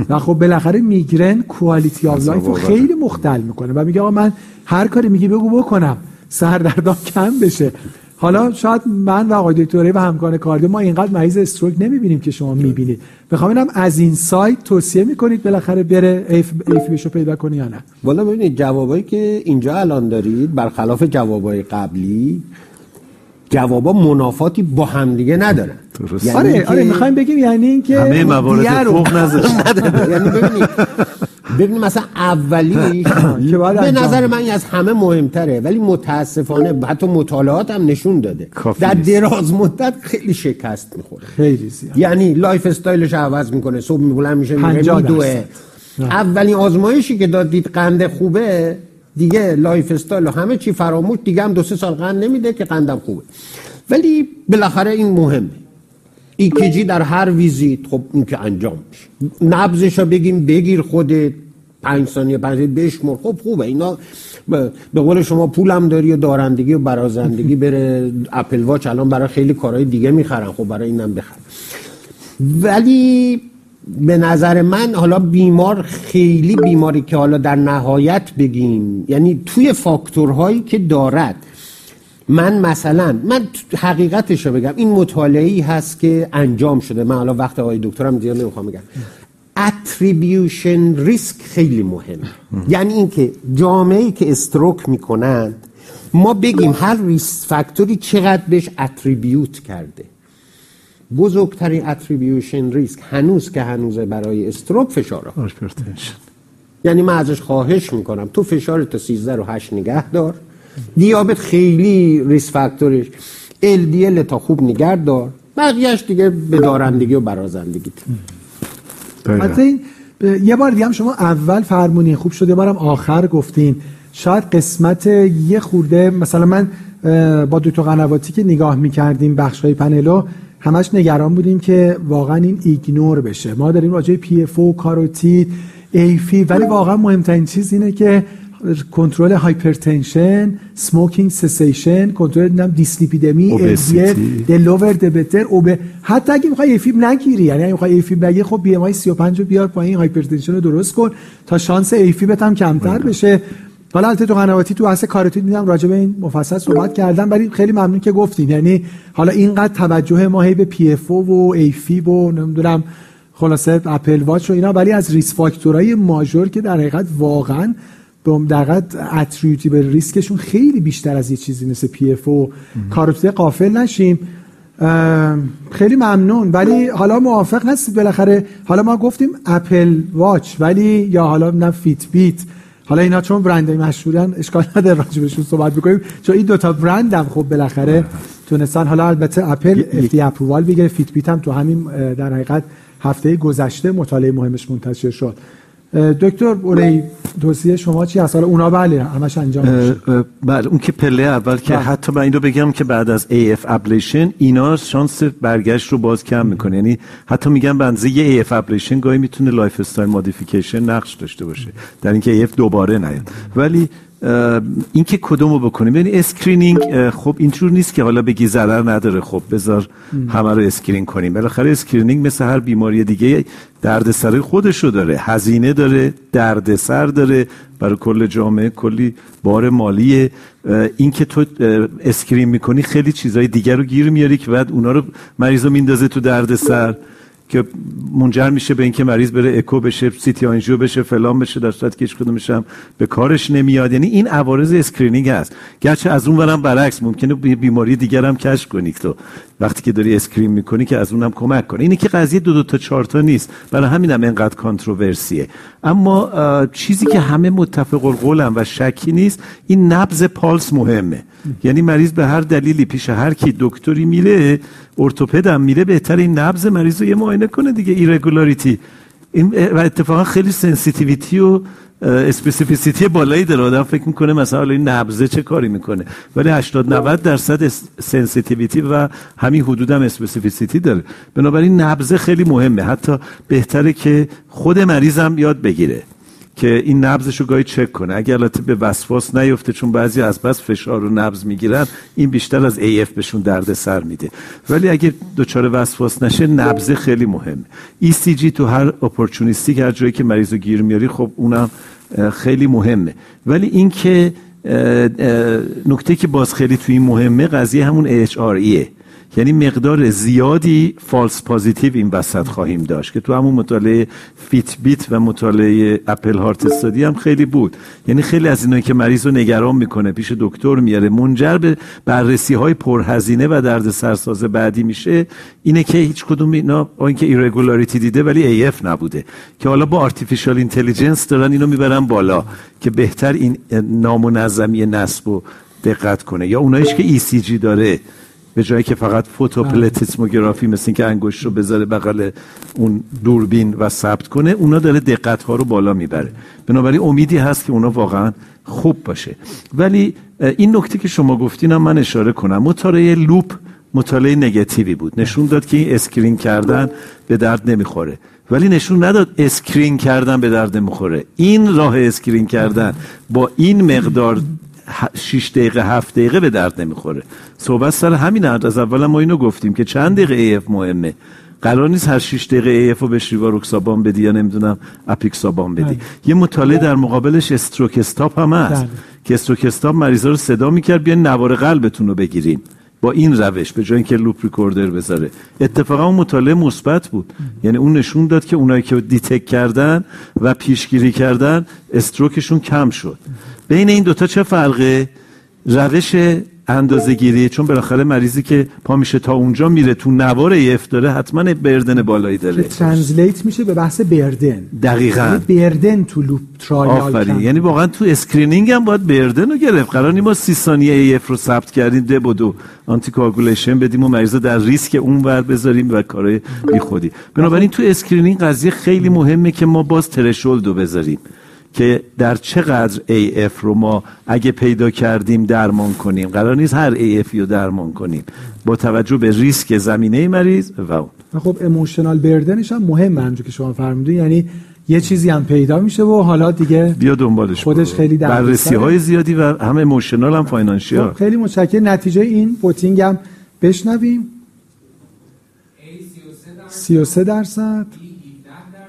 و خب بالاخره میگرن کوالیتی آف لایف رو خیلی مختل میکنه و میگه آقا من هر کاری میگی بگو بکنم سردردان کم بشه. حالا شاید من و آقای دکتر و همکار کاردیو ما اینقدر مریض استروک نمیبینیم که شما میبینید. میخوام اینم از این سایت توصیه میکنید بالاخره بره ایف ایف بشو پیدا کنی یا نه؟ والا ببینید جوابایی که اینجا الان دارید برخلاف جوابای قبلی، جوابا منافاتی با هم دیگه ندارن. یعنی آره آره میخوایم بگیم یعنی اینکه همه موارد فوق نذاشتن. یعنی ببینید ببینید مثلا اولی به نظر من از همه مهمتره، ولی متاسفانه حتی مطالعات هم نشون داده در دراز مدت خیلی شکست میخوره، خیلی زیاد. یعنی لایف استایلش عوض میکنه، صبح میبلند میشه میره میدوه، اولین آزمایشی که داد دید قند خوبه، دیگه لایف استایل و همه چی فراموش، دیگه هم دو سه سال قند نمیده که قندم خوبه. ولی بالاخره این مهمه. ای کی جی در هر ویزیت خب این که انجام میشه، نبضش رو بگیم بگیر خودت، پنج ثانیه بعد بشمر، خب خوبه. اینا به قول شما پولم داری و دارندگی و برازندگی بره. اپل واچ الان برای خیلی کارهای دیگه میخرن، خب برای اینم بخرن. ولی به نظر من حالا بیمار خیلی بیماری که حالا در نهایت بگیم، یعنی توی فاکتورهایی که دارد، من مثلا من حقیقتش رو بگم، این مطالعه‌ای هست که انجام شده، من حالا وقت آقای دکترم دیگه نمیخوام بگم، اتریبیوشن ریسک خیلی مهمه. یعنی اینکه جامعه‌ای که استروک میکنن ما بگیم هر ریسک فاکتوری چقدر بهش اتریبیوت کرده. بزرگترین اتریبیوشن ریسک هنوز که هنوز برای استروک فشار هایپرتنشن، یعنی من ازش خواهش میکنم تو فشار تا سیزده و هشت نگه دار، دیابت خیلی ریس فاکتورش، ال دی ال تا خوب نگه دار، بقیهش دیگه به دارندگی و برازندگی. حتی این یه بار دیگه هم شما اول فرمونین خوب شد، یه بارم آخر گفتین، شاید قسمت یه خورده، مثلا من با دکتر قنواتی که نگاه میکردیم بخشای پنلو، همش نگران بودیم که واقعا این ایگنور بشه. ما داریم راجع به پی اف او، کاروتید، ای اف، ولی واقعا مهمترین چیز اینه که کنترل هایپرتنشن، سموکینگ سسیشن، کنترل نم دیسلیپیدمی، ال دی ال، دلور دبتر، اوب. حتی اگه میخوای ایفیب نگیری، یعنی اگه میخوای ایفیب نگیری، خب بی ام آی سی و پنج رو بیار پایین، هایپرتنشن رو درست کن تا شانس ایفیبت هم کمتر بشه. حالا البته تو قنواتی تو اصل کاروتید میدم راجع به این مفصل صحبت کردم، ولی خیلی ممنون که گفتین. یعنی حالا اینقدر توجه ما هی به پی اف او و ایفیب و نمیدونم خلاصه اپل واچ و اینا، ولی از ریس فاکتورهای ماژور که در حقیقت واقعا در اتریبیوتی به ریسکشون خیلی بیشتر از یه چیزی مثل پی اف او کاروتید غافل نشیم. خیلی ممنون. ولی حالا موافق هستید بالاخره، حالا ما گفتیم اپل واچ ولی یا حالا نه فیت بیت، حالا اینا چون برندهای مشهورن اشکال نداره راجبشون صحبت بکنیم، چون این دوتا برند هم خب بالاخره تونستن، حالا البته اپل اف دی ای اپرووال بگیره، فیت بیت هم تو همین در حقیقت هفته گذشته مطالعه مهمش منتشر شد. دکتر اولی توصیه شما چی هست؟ حالا اونا بله همش انجام میشه. بله اون که پله اول که بله. حتی من اینو بگم که بعد از ای اف ابلیشن اینا شانس برگشت رو باز کم میکنه، یعنی حتی میگم بنزه ای اف ابلیشن گاهی میتونه لایف استایل مودیفیکیشن نقش داشته باشه در اینکه ای اف دوباره نیاد. ولی این که کدومو بکنیم، یعنی اسکرینینگ خب اینجور نیست که حالا بگی ضرر نداره، خب بذار همه رو اسکرین کنیم. بالاخره اسکرینینگ مثل هر بیماری دیگه دردسر خودشو داره، هزینه داره، دردسر داره برای کل جامعه، کلی بار مالیه. این که تو اسکرین میکنی خیلی چیزای دیگر رو گیر میاری که بعد اونا رو مریضو میندازه تو دردسر که منجر میشه به اینکه مریض بره اکو بشه، سی تی آنژیو بشه، فلان بشه، در صورتی که هیچ کدومش هم به کارش نمیاد. یعنی این عوارض اسکرینینگ هست. گرچه از اون ورم برعکس ممکنه بیماری دیگر هم کشف کنی تو وقتی که داری اسکرین میکنی که از اونم کمک کنه. اینه که قضیه دو دو تا چهار تا نیست، برای همینم هم اینقدر کانتروورسیه. اما چیزی که همه متفق القولن و شکی نیست، این نبض پالس مهمه. یعنی مریض به هر دلیلی پیش هر کی دکتری میره، ارتوپدم میره، بهتر این نبض مریض رو یه معاینه کنه دیگه، ایرگولاریتی. این و اتفاقا خیلی سنسیتیویتی و اسپسیفیسیتی بالایی داره. آدم فکر میکنه مثلا این نبضه چه کاری میکنه، ولی هشتاد نود درصد سنسیتیویتی و همین حدودم هم اسپسیفیسیتی داره. بنابراین نبضه خیلی مهمه. حتی بهتره که خود مریضم یاد بگیره که این نبضش رو گاهی چک کنه، اگر البته به وسواس نیفته، چون بعضی از بس فشار رو نبض میگیرن، این بیشتر از ای اف بهشون دردسر میده، ولی اگر دچار وسواس نشه نبض خیلی مهمه. ای سی جی تو هر اپورتونیستی که هر جایی که مریض رو گیر میاری، خب اونم خیلی مهمه. ولی این که نکته که باز خیلی توی این مهمه، قضیه همون اچ آر ایه، یعنی مقدار زیادی فالس پوزیتیو این وسط خواهیم داشت که تو همون مطالعه فیت بیت و مطالعه اپل هارت استادی هم خیلی بود. یعنی خیلی از اینایی که مریض رو نگران میکنه، پیش دکتر میاره، منجر به بررسی های پرهزینه و دردسرساز بعدی میشه، اینه که هیچ کدوم اینا اینکه ایرگولاریتی دیده ولی ای اف نبوده، که حالا با آرتفیشال اینتلیجنس دارن اینو میبرن بالا که بهتر این نامنظمی نسبو دقت کنه. یا اونایش که ای سی جی داره به جایی که فقط فوتوپلتیسموگرافی مثل اینکه انگشت رو بذاره بغل اون دوربین و ثبت کنه، اونا داره دقت ها رو بالا میبره. بنابراین امیدی هست که اونا واقعا خوب باشه. ولی این نکته که شما گفتینم من اشاره کنم، مطالعه لوپ مطالعه نگاتیوی بود، نشون داد که این اسکرین کردن به درد نمیخوره، ولی نشون نداد اسکرین کردن به درد نمیخوره. این راه اسکرین کردن با این مقدار شش دقیقه هفت دقیقه به درد نمیخوره. صحبت سر همین از اول ما اینو گفتیم که چند دقیقه ای اف مهمه. قرار نیست هر شش دقیقه ای اف رو بهش ریواروکسابان بدی یا نمیدونم اپیکسابان بدی. یه مطالعه در مقابلش استروک استاپ هم هست که استروک استاپ مریضا رو صدا میکرد بیاین نوار قلبتون رو بگیریم با این روش، به جای اینکه لوپ ریکوردر بذاره. اتفاقا اون مطالعه مثبت بود، یعنی اون نشون داد که اونایی که دیتک کردن و پیشگیری کردن استروکشون کم شد. بین این دوتا چه فرقه؟ روش اندازه‌گیری، چون بالاخره مریضی که پا میشه تا اونجا میره تو نوار ایف داره حتما بردن بالایی داره. ترنسلیت میشه به بحث بردن. دقیقاً. بردن تو لوپ ترایال کردن. یعنی واقعا تو اسکرینینگ هم باید بردن رو گرفت. قرار نی ما سی ثانیه ایف رو ثبت کردیم ده بدو آنتی کوآگولیشن بدیم و مریض در ریسک اونور بذاریم و کارهای بیخودی. بنابراین تو اسکرینینگ قضیه خیلی مهمه که ما باز ترشولد رو بذاریم. که در چقدر ای اف رو ما اگه پیدا کردیم درمان کنیم. قرار نیست هر ای اف رو درمان کنیم، با توجه به ریسک زمینه مریض و اون. خب ایموشنال بردنش هم مهمه، همونجوری که شما فرمودین، یعنی یه چیزی هم پیدا میشه و حالا دیگه بیا دنبالش خودش برو. خیلی بررسی های زیادی و هم ایموشنال هم فاینانشیال. خب خیلی متشکرم. نتیجه این بوتینگ هم بشنویم. سی و سه درصد،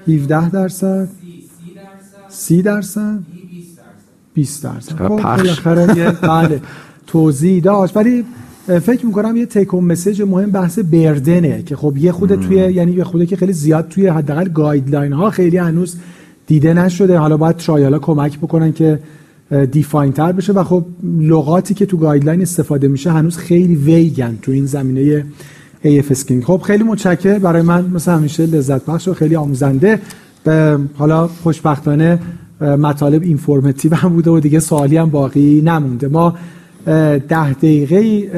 هفده درصد، سی درصد، بیست درصد. خب بالاخره یه بله توضیح داشت، ولی فکر می‌کنم یه تیک هوم مسیج مهم بحث بردنه که خب یه خود توی یعنی یه خوده که خیلی زیاد توی حداقل گایدلاین ها خیلی هنوز دیده نشده. حالا باید ترایالا کمک بکنن که دیفاین تر بشه و خب لغاتی که تو گایدلاین استفاده میشه هنوز خیلی ویگن تو این زمینه ای اف اسکین. خب خیلی متشکرم، برای من مثل همیشه لذت بخش و خیلی آموزنده. حالا خوشبختانه مطالب اینفورماتیو هم بوده و دیگه سوالی هم باقی نمونده. ما ده دقیقه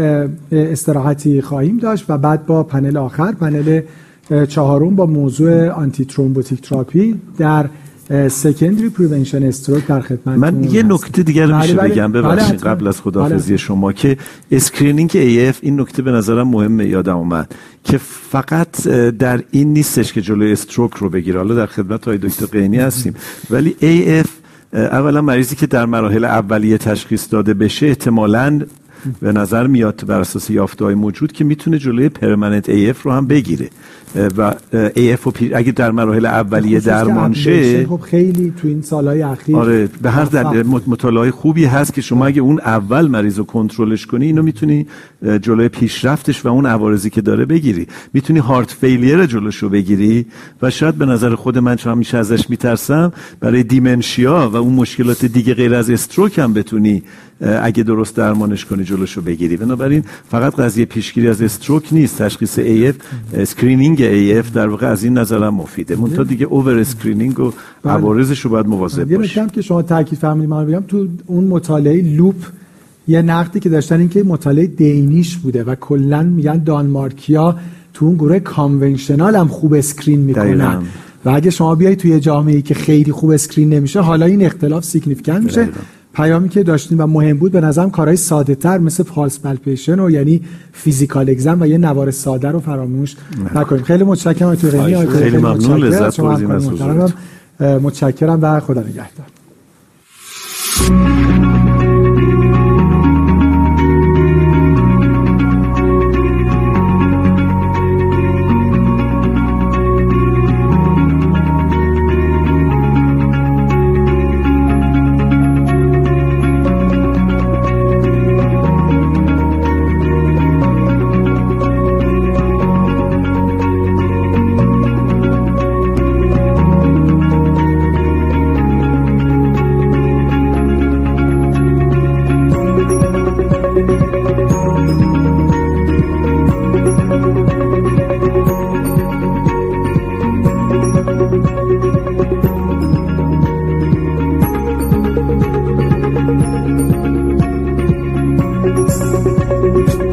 استراحتی خواهیم داشت و بعد با پنل آخر، پنل چهارم با موضوع آنتی ترومبوتیک تراپی در سکندری پریونشن استروک در خدمتتون. من یه نکته دیگه رو میشه بگم ببخشید قبل از خداحافظی شما، که اسکرینینگ ای اف این نکته به نظرم مهمه، یادم اومد که فقط در این نیستش که جلوی استروک رو بگیره. حالا در خدمت های دکتر قینی هستیم، ولی ای اف اولا مریضی که در مراحل اولیه تشخیص داده بشه احتمالاً به نظر میاد بر اساس یافته‌های موجود که میتونه جلوی پرمننت ای اف رو هم بگیره و ای اف رو پی... اگه در مراحل اولیه درمان شه. خب خیلی تو این سالهای اخیر آره به هر دلیل مطالعه خوبی هست که شما اگه اون اول مریض رو کنترلش کنی، اینو میتونی جلوی پیشرفتش و اون عوارضی که داره بگیری. میتونی هارت فیلیر جلوشو بگیری و شاید به نظر خود من چون همیشه ازش میترسم برای دیمنشیا و اون مشکلات دیگه غیر از استروک هم بتونی اگه درست درمانش کنی جلوشو بگیری. بنابراین فقط قضیه پیشگیری از استروک نیست، تشخیص ای اف، اسکرینینگ ای اف در واقع از این نظرم مفیده. من تا دیگه اوور اسکرینینگ و عوارضش رو باید مواظب باشیم. یه که شما تاکید فرمودید من بگم تو اون مطالعه لوپ یه نقدی که داشتن این که مطالعه دینیش بوده و کلا میگن دانمارکیا تو اون گروه کانونشنال هم خوب اسکرین میکنن و اگه شما بیای توی جامعه‌ای که خیلی خوب اسکرین نمیشه حالا این اختلاف سیگنیفیکانت میشه. پیامی که داشتیم و مهم بود به نظرم کارهای ساده تر مثل پالس پالپیشن و یعنی فیزیکال اگزم و یه نوار ساده رو فراموش نکنیم. خیلی متشکرم آیتو قینی. خیلی ممنون، لذت بردیم از حضورتون. متشکرم و خدا نگهدار. Thank you.